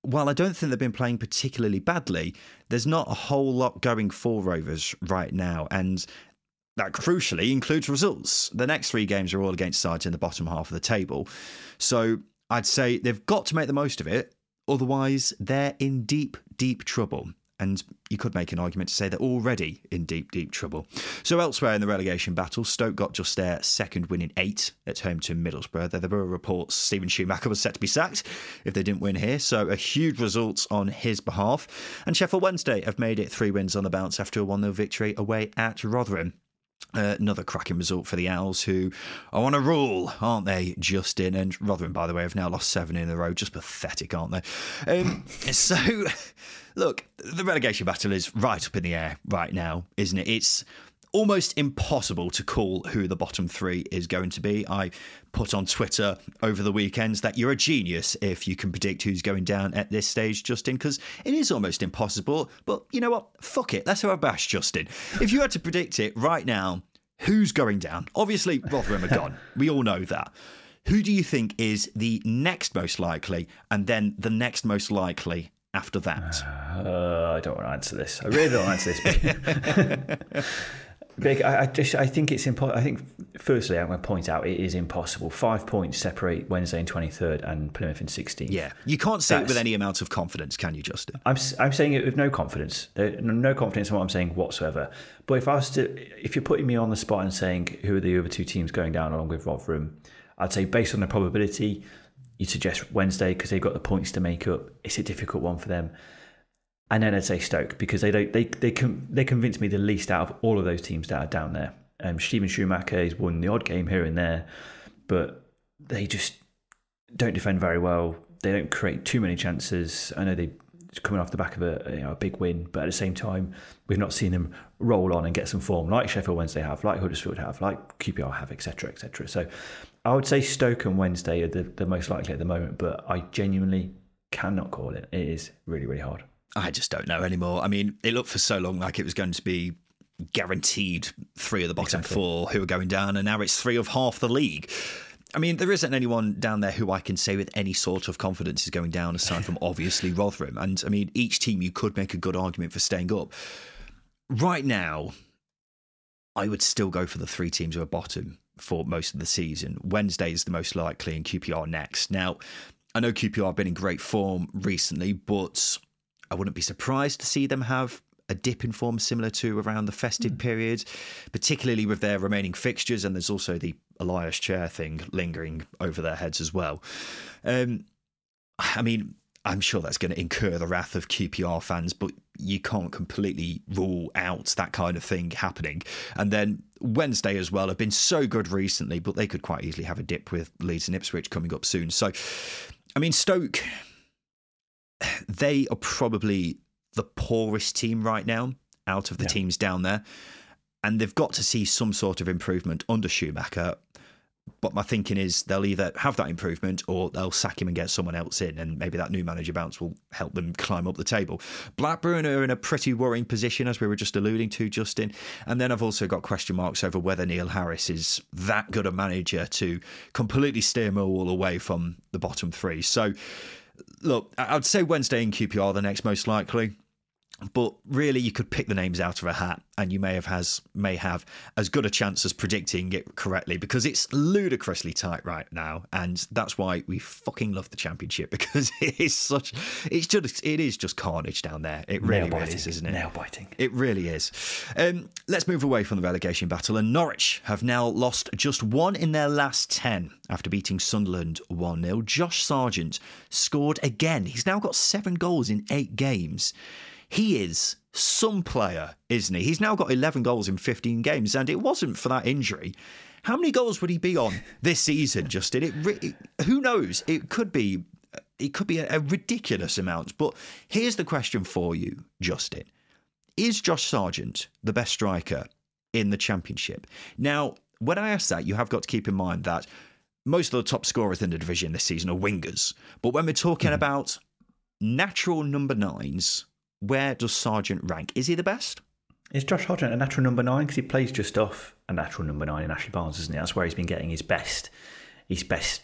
while I don't think they've been playing particularly badly, there's not a whole lot going for Rovers right now. And that crucially includes results. The next 3 games are all against sides in the bottom half of the table. So I'd say they've got to make the most of it. Otherwise, they're in deep, deep trouble. And you could make an argument to say they're already in deep, deep trouble. So elsewhere in the relegation battle, Stoke got just their 2nd win in 8 at home to Middlesbrough. There were reports Stephen Schumacher was set to be sacked if they didn't win here, so a huge result on his behalf. And Sheffield Wednesday have made it 3 wins on the bounce after a 1-0 victory away at Rotherham. Another cracking result for the Owls, who are on a roll, aren't they, Justin? And Rotherham, by the way, have now lost 7 in a row. Just pathetic, aren't they? So, look, the relegation battle is right up in the air right now, isn't it? It's almost impossible to call who the bottom 3 is going to be. I put on Twitter over the weekends that you're a genius if you can predict who's going down at this stage, Justin, because it is almost impossible. But you know what? Fuck it. Let's have a bash, Justin. If you had to predict it right now, who's going down? Obviously, Rotherham are gone. We all know that. Who do you think is the next most likely, and then the next most likely after that? I don't want to answer this. I really don't want to answer this. I think it's important. I think, firstly, I'm going to point out it is impossible. 5 points separate Wednesday in 23rd and Plymouth in 16th. Yeah, you can't say it with any amount of confidence, can you, Justin? I'm saying it with no confidence. No confidence in what I'm saying whatsoever. But if you're putting me on the spot and saying who are the other 2 teams going down along with Rotherham, I'd say based on the probability, you'd suggest Wednesday because they've got the points to make up. It's a difficult one for them. And then I'd say Stoke because they convinced me the least out of all of those teams that are down there. Steven Schumacher has won the odd game here and there, but they just don't defend very well. They don't create too many chances. I know they're coming off the back of a big win, but at the same time, we've not seen them roll on and get some form like Sheffield Wednesday have, like Huddersfield have, like QPR have, etc., etc. So I would say Stoke and Wednesday are the most likely at the moment, but I genuinely cannot call it. It is really, really hard. I just don't know anymore. I mean, it looked for so long like it was going to be guaranteed 3 of the bottom 4 who were going down, and now it's 3 of half the league. I mean, there isn't anyone down there who I can say with any sort of confidence is going down, aside from obviously Rotherham. And I mean, each team you could make a good argument for staying up. Right now, I would still go for the three teams who are bottom for most of the season. Wednesday is the most likely, and QPR next. Now, I know QPR have been in great form recently, but I wouldn't be surprised to see them have a dip in form similar to around the festive period, particularly with their remaining fixtures. And there's also the Elias Chair thing lingering over their heads as well. I mean, I'm sure that's going to incur the wrath of QPR fans, but you can't completely rule out that kind of thing happening. And then Wednesday as well have been so good recently, but they could quite easily have a dip with Leeds and Ipswich coming up soon. So, I mean, Stoke, they are probably the poorest team right now out of the teams down there. And they've got to see some sort of improvement under Schumacher. But my thinking is they'll either have that improvement or they'll sack him and get someone else in, and maybe that new manager bounce will help them climb up the table. Blackburn are in a pretty worrying position, as we were just alluding to, Justin. And then I've also got question marks over whether Neil Harris is that good a manager to completely steer Millwall away from the bottom three. So, look, I'd say Wednesday and QPR are the next most likely. But really, you could pick the names out of a hat and you may have as good a chance as predicting it correctly, because it's ludicrously tight right now. And that's why we fucking love the Championship, because it is such... It is just carnage down there. It really, really is, isn't it? Nail-biting. It really is. Let's move away from the relegation battle. And Norwich have now lost just one in their last 10 after beating Sunderland 1-0. Josh Sargent scored again. He's now got 7 goals in 8 games. He is some player, isn't he? He's now got 11 goals in 15 games, and it wasn't for that injury. How many goals would he be on this season, Justin? Who knows? It could be a ridiculous amount. But here's the question for you, Justin. Is Josh Sargent the best striker in the Championship? Now, when I ask that, you have got to keep in mind that most of the top scorers in the division this season are wingers. But when we're talking about natural number 9s, where does Sargent rank? Is he the best? Is Josh Sargent a natural number 9? Because he plays just off a natural number 9 in Ashley Barnes, isn't he? That's where he's been getting his best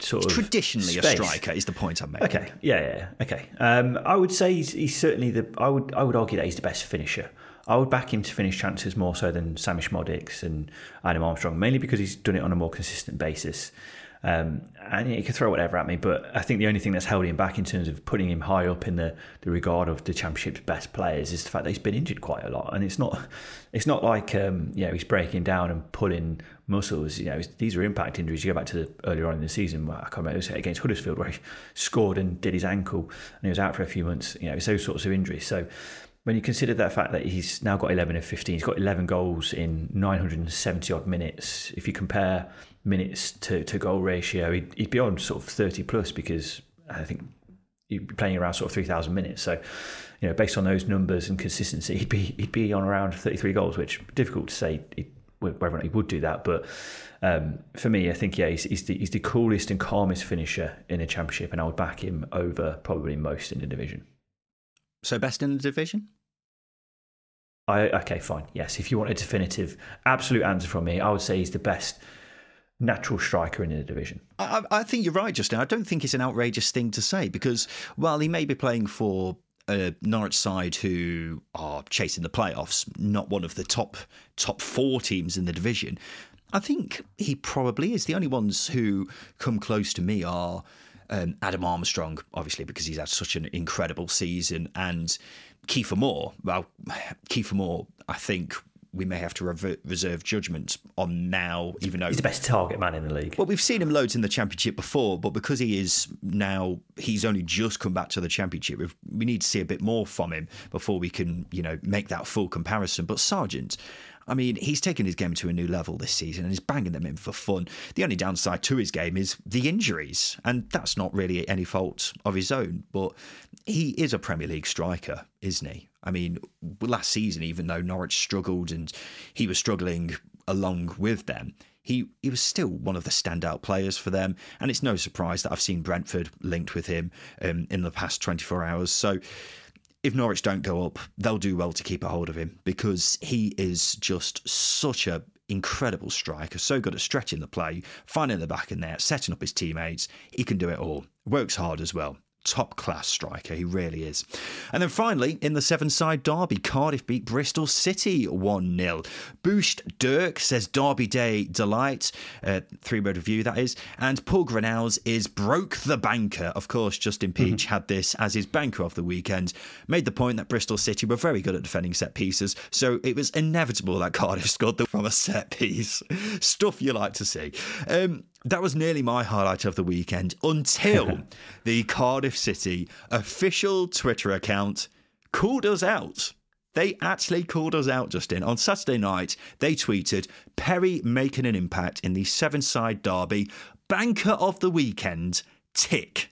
sort of traditionally space. A striker is the point I'm making. Okay, yeah. Okay. I would say he's certainly the... I would argue that he's the best finisher. I would back him to finish chances more so than Sami Schmodix and Adam Armstrong, mainly because he's done it on a more consistent basis. And he could throw whatever at me, but I think the only thing that's held him back in terms of putting him high up in the regard of the Championship's best players is the fact that he's been injured quite a lot. And it's not like he's breaking down and pulling muscles. You know, these are impact injuries. You go back to earlier on in the season, where I can't remember, it was against Huddersfield, where he scored and did his ankle and he was out for a few months. You know, it's those sorts of injuries. So when you consider that fact that he's now got 11 of 15, he's got 11 goals in 970 odd minutes. If you compare minutes to goal ratio, he'd be on sort of 30 plus, because I think he'd be playing around sort of 3,000 minutes. So, you know, based on those numbers and consistency, he'd be on around 33 goals, which difficult to say whether or not he would do that. But for me, I think, he's the coolest and calmest finisher in the Championship, and I would back him over probably most in the division. So best in the division? Okay, fine. Yes, if you want a definitive, absolute answer from me, I would say he's the best natural striker in the division. I think you're right, Justin. I don't think it's an outrageous thing to say, because while he may be playing for a Norwich side who are chasing the playoffs, not one of the top 4 teams in the division, I think he probably is. The only ones who come close to me are Adam Armstrong, obviously, because he's had such an incredible season, and Kiefer Moore. Well, Kiefer Moore, I think we may have to reserve judgment on now, even though... He's the best target man in the league. Well, we've seen him loads in the Championship before, but because he is now... He's only just come back to the Championship. We need to see a bit more from him before we can, you know, make that full comparison. But Sargent, I mean, he's taken his game to a new level this season and he's banging them in for fun. The only downside to his game is the injuries, and that's not really any fault of his own, but he is a Premier League striker, isn't he? I mean, last season, even though Norwich struggled and he was struggling along with them, he was still one of the standout players for them, and it's no surprise that I've seen Brentford linked with him in the past 24 hours. So if Norwich don't go up, they'll do well to keep a hold of him, because he is just such a incredible striker, so good at stretching the play, finding the back in there, setting up his teammates. He can do it all. Works hard as well. Top class striker, he really is. And then finally, in the seven-side derby, Cardiff beat Bristol City 1-0. Boost Dirk says Derby Day delight, three-word review that is. And Paul Grenouille's is broke the banker. Of course, Justin Peach had this as his banker of the weekend. Made the point that Bristol City were very good at defending set pieces, so it was inevitable that Cardiff scored from a set piece. Stuff you like to see. That was nearly my highlight of the weekend until the Cardiff City official Twitter account called us out. They actually called us out, Justin. On Saturday night, they tweeted, "Perry making an impact in the seven-side derby. Banker of the weekend, tick."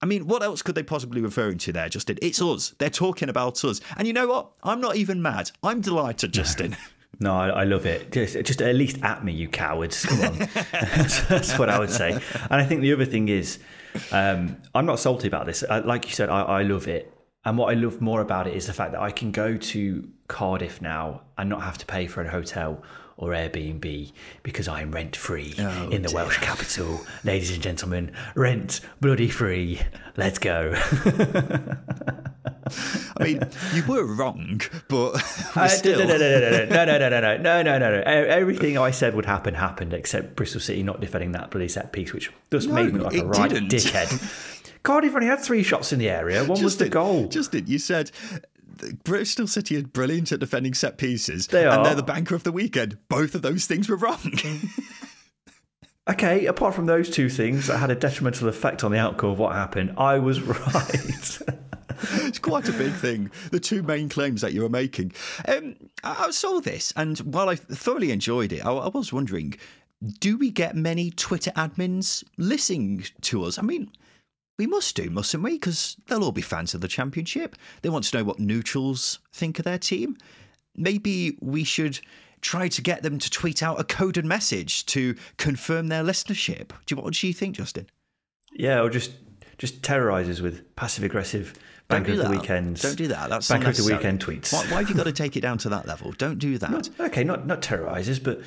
I mean, what else could they possibly be referring to there, Justin? It's us. They're talking about us. And you know what? I'm not even mad. I'm delighted, Justin. No, I love it. Just at least at me, you cowards. Come on. That's what I would say. And I think the other thing is, I'm not salty about this. Like you said, I love it. And what I love more about it is the fact that I can go to Cardiff now and not have to pay for a hotel or Airbnb, because I'm rent free in the Welsh capital. Ladies and gentlemen, rent bloody free. Let's go. I mean, you were wrong, but still. No. Everything I said would happen happened, except Bristol City not defending that bloody set piece, which just made me like a right dickhead. Cardiff only had three shots in the area. One was the goal. Justin, you said Bristol City are brilliant at defending set pieces. They are. And they're the banker of the weekend. Both of those things were wrong. Okay, apart from those two things that had a detrimental effect on the outcome of what happened, I was right. It's quite a big thing, the two main claims that you were making. I saw this, and while I thoroughly enjoyed it, I was wondering, do we get many Twitter admins listening to us? I mean, we must do, mustn't we? Because they'll all be fans of the Championship. They want to know what neutrals think of their team. Maybe we should try to get them to tweet out a coded message to confirm their listenership. What do you think, Justin? Yeah, or just terrorise us with passive-aggressive Banker of the Weekends. Don't do that. That's Banker of the Weekend tweets. Why have you got to take it down to that level? Don't do that. Not terrorise us, but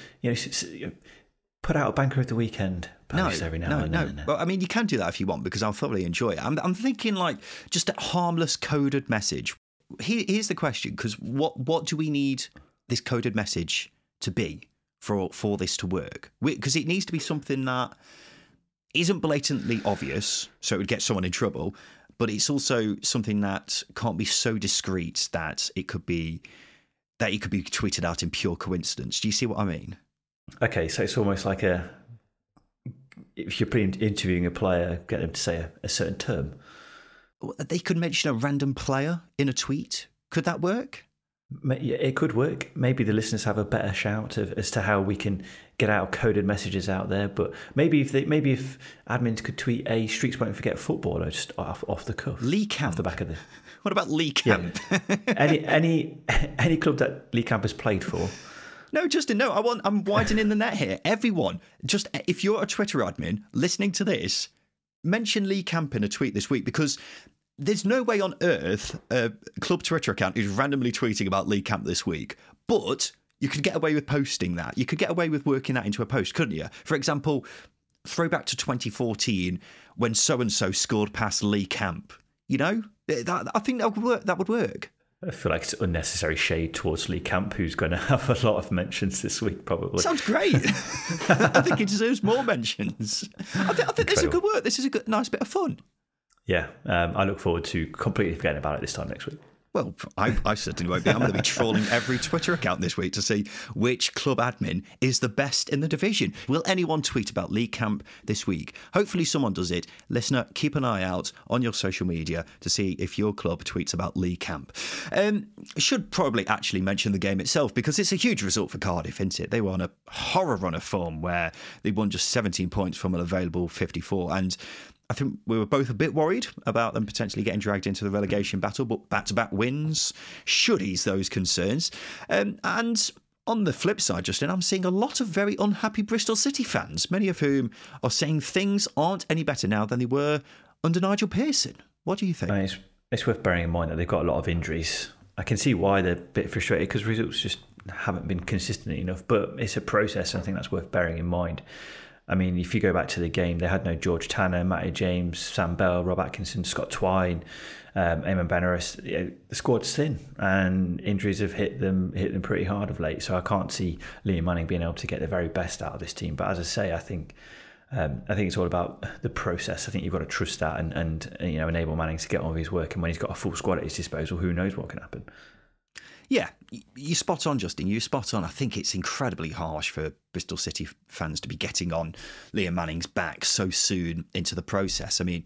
put out a Banker of the Weekend post every now and then. Well, I mean, you can do that if you want, because I'll thoroughly enjoy it. I'm thinking like just a harmless coded message. Here's the question, because what do we need this coded message to be for this to work? Because it needs to be something that isn't blatantly obvious, so it would get someone in trouble, but it's also something that can't be so discreet that it could be tweeted out in pure coincidence. Do you see what I mean? Okay, so it's almost like if you're interviewing a player, get them to say a certain term. They could mention a random player in a tweet. Could that work? It could work. Maybe the listeners have a better shout as to how we can get our coded messages out there. But maybe if admins could tweet a "Streets won't forget footballer" just off the cuff, Lee Camp, off the back of the. What about Lee Camp? Yeah. any club that Lee Camp has played for. No, Justin, no. I'm widening the net here. Everyone, just if you're a Twitter admin listening to this, mention Lee Camp in a tweet this week, because there's no way on earth a club Twitter account is randomly tweeting about Lee Camp this week. But you could get away with posting that. You could get away with working that into a post, couldn't you? For example, throwback to 2014 when so-and-so scored past Lee Camp. You know, I think that would work. I feel like it's unnecessary shade towards Lee Camp, who's going to have a lot of mentions this week, probably. Sounds great. I think he deserves more mentions. I think this is a good work. This is a good, nice bit of fun. Yeah, I look forward to completely forgetting about it this time next week. Well, I certainly won't be. I'm going to be trawling every Twitter account this week to see which club admin is the best in the division. Will anyone tweet about Lee Camp this week? Hopefully someone does it. Listener, keep an eye out on your social media to see if your club tweets about Lee Camp. Should probably actually mention the game itself, because it's a huge result for Cardiff, isn't it? They were on a horror run of form where they won just 17 points from an available 54, and I think we were both a bit worried about them potentially getting dragged into the relegation battle, but back-to-back wins should ease those concerns. And on the flip side, Justin, I'm seeing a lot of very unhappy Bristol City fans, many of whom are saying things aren't any better now than they were under Nigel Pearson. What do you think? It's it's worth bearing in mind that they've got a lot of injuries. I can see why they're a bit frustrated because results just haven't been consistent enough, but it's a process, and I think that's worth bearing in mind. I mean, if you go back to the game, they had no George Tanner, Matty James, Sam Bell, Rob Atkinson, Scott Twine, Eamon Benares. You know, the squad's thin, and injuries have hit them pretty hard of late. So I can't see Liam Manning being able to get the very best out of this team. But as I say, I think it's all about the process. I think you've got to trust that and you know, enable Manning to get on with his work. And when he's got a full squad at his disposal, who knows what can happen? Yeah, you're spot on, Justin. You're spot on. I think it's incredibly harsh for Bristol City fans to be getting on Liam Manning's back so soon into the process. I mean,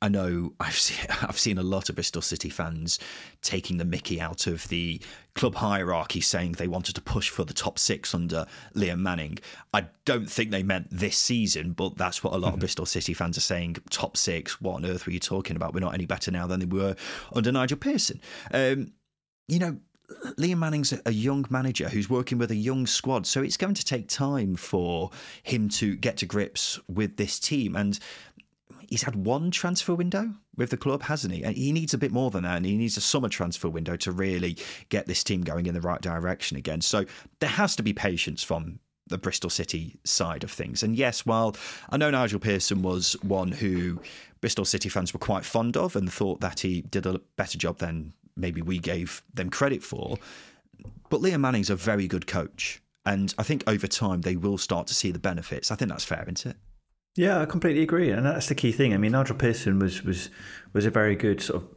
I know I've seen a lot of Bristol City fans taking the mickey out of the club hierarchy, saying they wanted to push for the top six under Liam Manning. I don't think they meant this season, but that's what a lot of Bristol City fans are saying. Top six, what on earth were you talking about? We're not any better now than they were under Nigel Pearson. You know, Liam Manning's a young manager who's working with a young squad, so it's going to take time for him to get to grips with this team. And he's had one transfer window with the club, hasn't he? And he needs a bit more than that, and he needs a summer transfer window to really get this team going in the right direction again. So there has to be patience from the Bristol City side of things. And yes, while I know Nigel Pearson was one who Bristol City fans were quite fond of and thought that he did a better job than maybe we gave them credit for, but Liam Manning's a very good coach. And I think over time they will start to see the benefits. I think that's fair, isn't it? Yeah, I completely agree. And that's the key thing. I mean, Nigel Pearson was a very good sort of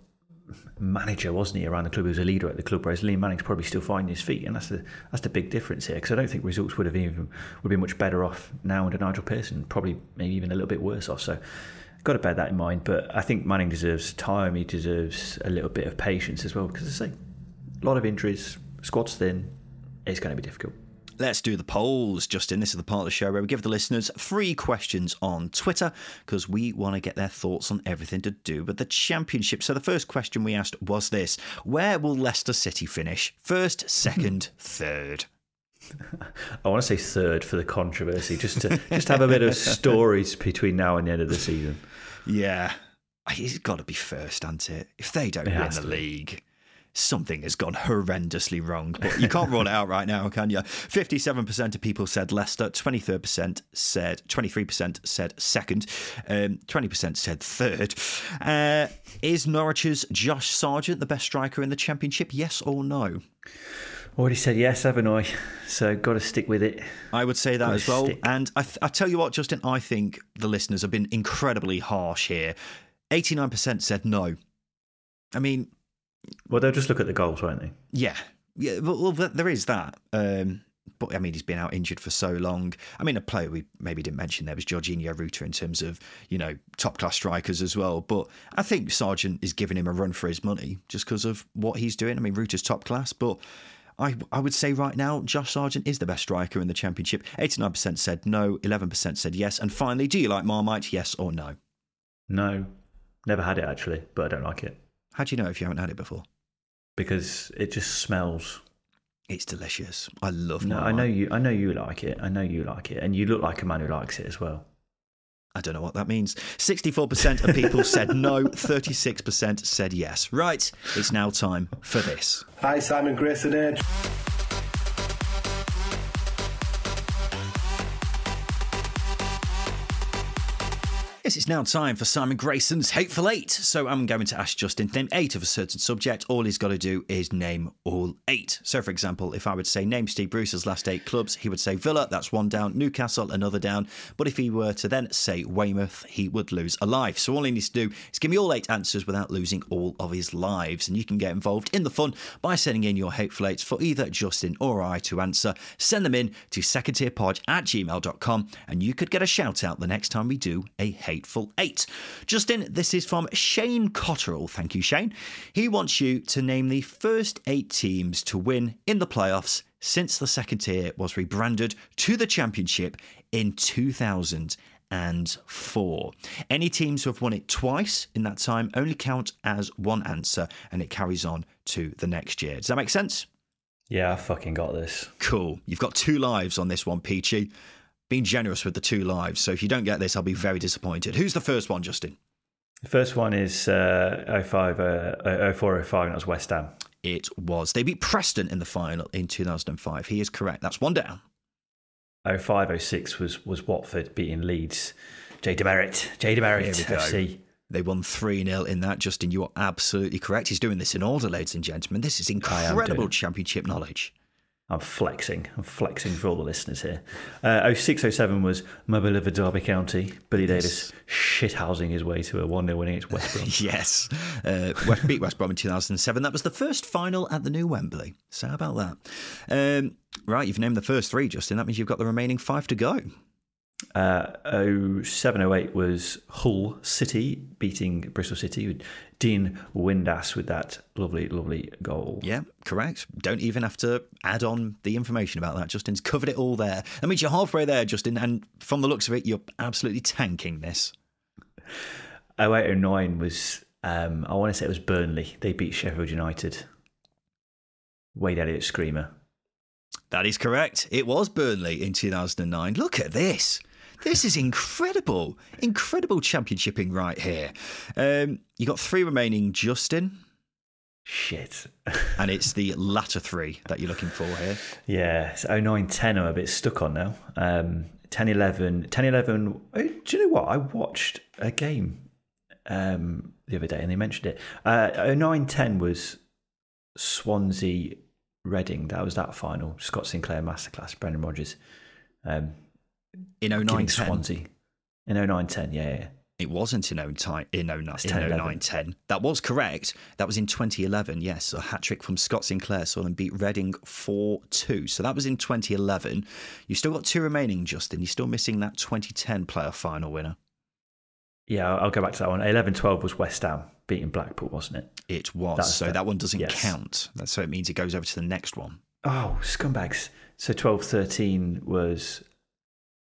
manager, wasn't he, around the club? He was a leader at the club, whereas Liam Manning's probably still finding his feet. And that's the big difference here, because I don't think results would be much better off now under Nigel Pearson, probably maybe even a little bit worse off. So got to bear that in mind. But I think Manning deserves time. He deserves a little bit of patience as well, because as I say, a lot of injuries, squad's thin, it's going to be difficult. Let's do the polls, Justin. This is the part of the show where we give the listeners 3 questions on Twitter because we want to get their thoughts on everything to do with the Championship. So the first question we asked was this: where will Leicester City finish? First, second, third. I want to say third for the controversy, just to have a bit of stories between now and the end of the season. Yeah. It's got to be first, hasn't it? If they don't win the league, something has gone horrendously wrong, but you can't rule it out right now, can you? 57% of people said Leicester, 23% said second, 20% said third. Is Norwich's Josh Sargent the best striker in the Championship? Yes or no? Already said yes, haven't I? So got to stick with it. I would say that gotta as well. Stick. And I tell you what, Justin, I think the listeners have been incredibly harsh here. 89% said no. I mean, well, they'll just look at the goals, won't they? Yeah. Well, there is that. But I mean, he's been out injured for so long. I mean, a player we maybe didn't mention there was Jorginho Ruta in terms of, you know, top class strikers as well. But I think Sargent is giving him a run for his money just because of what he's doing. I mean, Ruta's top class, but I would say right now, Josh Sargent is the best striker in the Championship. 89% said no, 11% said yes. And finally, do you like Marmite? Yes or no? No, never had it actually, but I don't like it. How do you know if you haven't had it before? Because it just smells. It's delicious. I love Marmite. No, I know you like it. I know you like it. And you look like a man who likes it as well. I don't know what that means. 64% of people said no. 36% said yes. Right. It's now time for this. Hi, Simon Grayson here. It's now time for Simon Grayson's Hateful Eight. So I'm going to ask Justin to name 8 of a certain subject. All he's got to do is name all 8. So, for example, if I would say name Steve Bruce's last 8 clubs, he would say Villa, that's one down, Newcastle, another down. But if he were to then say Weymouth, he would lose a life. So all he needs to do is give me all 8 answers without losing all of his lives. And you can get involved in the fun by sending in your Hateful Eights for either Justin or I to answer. Send them in to secondtierpod@gmail.com and you could get a shout out the next time we do a Hateful Eight. Justin, this is from Shane Cotterill. Thank you, Shane. He wants you to name the first 8 teams to win in the playoffs since the second tier was rebranded to the Championship in 2004. Any teams who have won it twice in that time only count as one answer, and it carries on to the next year. Does that make sense? Yeah, I fucking got this. Cool. You've got 2 lives on this one, Peachy. Being generous with the 2 lives. So if you don't get this, I'll be very disappointed. Who's the first one, Justin? The first one is 04-05, and that was West Ham. It was. They beat Preston in the final in 2005. He is correct. That's one down. 05-06 was Watford beating Leeds. Jay Demerit, FC. They won 3-0 in that. Justin, you are absolutely correct. He's doing this in order, ladies and gentlemen. This is incredible championship knowledge. I'm flexing for all the listeners here. 06-07 was my beloved Derby County. Billy Davis shithousing his way to a 1-0 win against West Brom. Yes. Beat West Brom in 2007. That was the first final at the new Wembley. So how about that? Right, you've named the first three, Justin. That means you've got the remaining five to go. 07-08 was Hull City beating Bristol City with Dean Windass with that lovely goal. Yeah, correct. Don't even have to add on the information about that. Justin's covered it all there. That means you're halfway there, Justin, and from the looks of it, you're absolutely tanking this. 08-09 was, I want to say it was Burnley. They beat Sheffield United. Wade Elliott screamer. That is correct. It was Burnley in 2009. Look at this. This is incredible. Incredible championshiping right here. You got three remaining, Justin. Shit. And it's the latter three that you're looking for here. Yeah, it's 09-10 I'm a bit stuck on now. 10-11. Do you know what? I watched a game the other day and they mentioned it. 09-10 was Swansea Reading. That was that final. Scott Sinclair masterclass. Brendan Rodgers. In 09-10. Swansea. In 09-10, yeah. It wasn't in 09-10. That was correct. That was in 2011, yes. A hat-trick from Scott Sinclair saw them beat Reading 4-2. So that was in 2011. You've still got two remaining, Justin. You're still missing that 2010 playoff final winner. Yeah, I'll go back to that one. 11-12 was West Ham beating Blackpool, wasn't it? It was. That one doesn't count. So it means it goes over to the next one. Oh, scumbags. So 12-13 was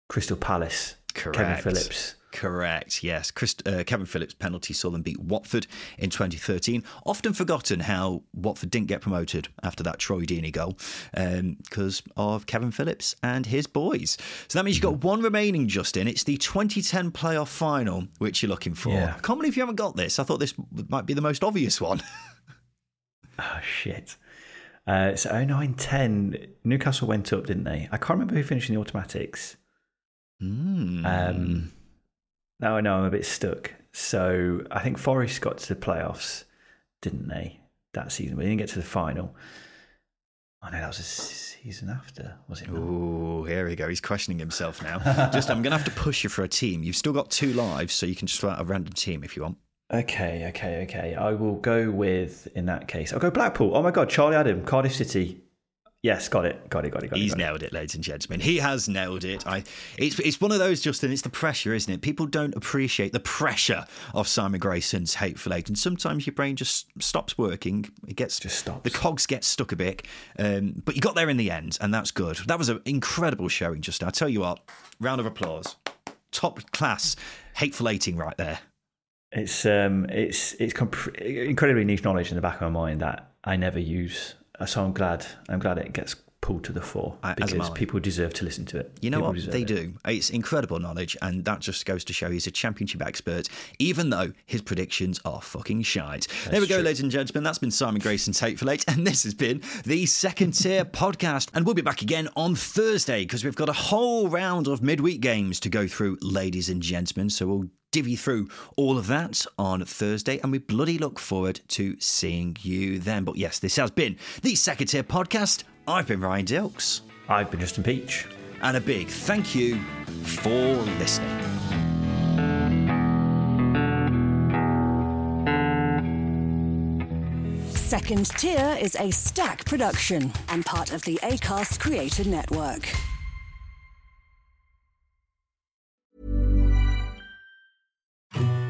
Crystal Palace. Correct. Kevin Phillips. Correct, yes. Kevin Phillips' penalty saw them beat Watford in 2013. Often forgotten how Watford didn't get promoted after that Troy Deeney goal because of Kevin Phillips and his boys. So that means you've got one remaining, Justin. It's the 2010 playoff final, which you're looking for. Yeah. I can't believe you haven't got this. I thought this might be the most obvious one. Oh, shit. So 09-10, Newcastle went up, didn't they? I can't remember who finished in the automatics. Now I know I'm a bit stuck. So I think Forest got to the playoffs, didn't they, that season? But they didn't get to the final. I know that was a season after, was it? Oh, here we go. He's questioning himself now. Just, I'm going to have to push you for a team. You've still got two lives, so you can just throw out a random team if you want. Okay. I will go with, in that case, I'll go Blackpool. Oh, my God, Charlie Adam, Cardiff City. Yes, got it. He's nailed it, ladies and gentlemen. He has nailed it. It's one of those, Justin, it's the pressure, isn't it? People don't appreciate the pressure of Simon Grayson's Hateful Eight. And sometimes your brain just stops working. The cogs get stuck a bit. But you got there in the end, and that's good. That was an incredible showing, Justin. I tell you what, round of applause. Top class Hateful Eighting right there. It's incredibly niche knowledge in the back of my mind that I never use. So I'm glad it gets pulled to the fore because people deserve to listen to it. You know what? They do. It's incredible knowledge, and that just goes to show he's a championship expert, even though his predictions are fucking shite. There we go, ladies and gentlemen. That's been Simon Grayson's Hateful Eight, and this has been the Second Tier Podcast. And we'll be back again on Thursday because we've got a whole round of midweek games to go through, ladies and gentlemen. So we'll divvy through all of that on Thursday, and we bloody look forward to seeing you then. But yes, this has been the Second Tier Podcast. I've been Ryan Dilks. I've been Justin Peach. And a big thank you for listening. Second Tier is a Stack production and part of the Acast Creator Network.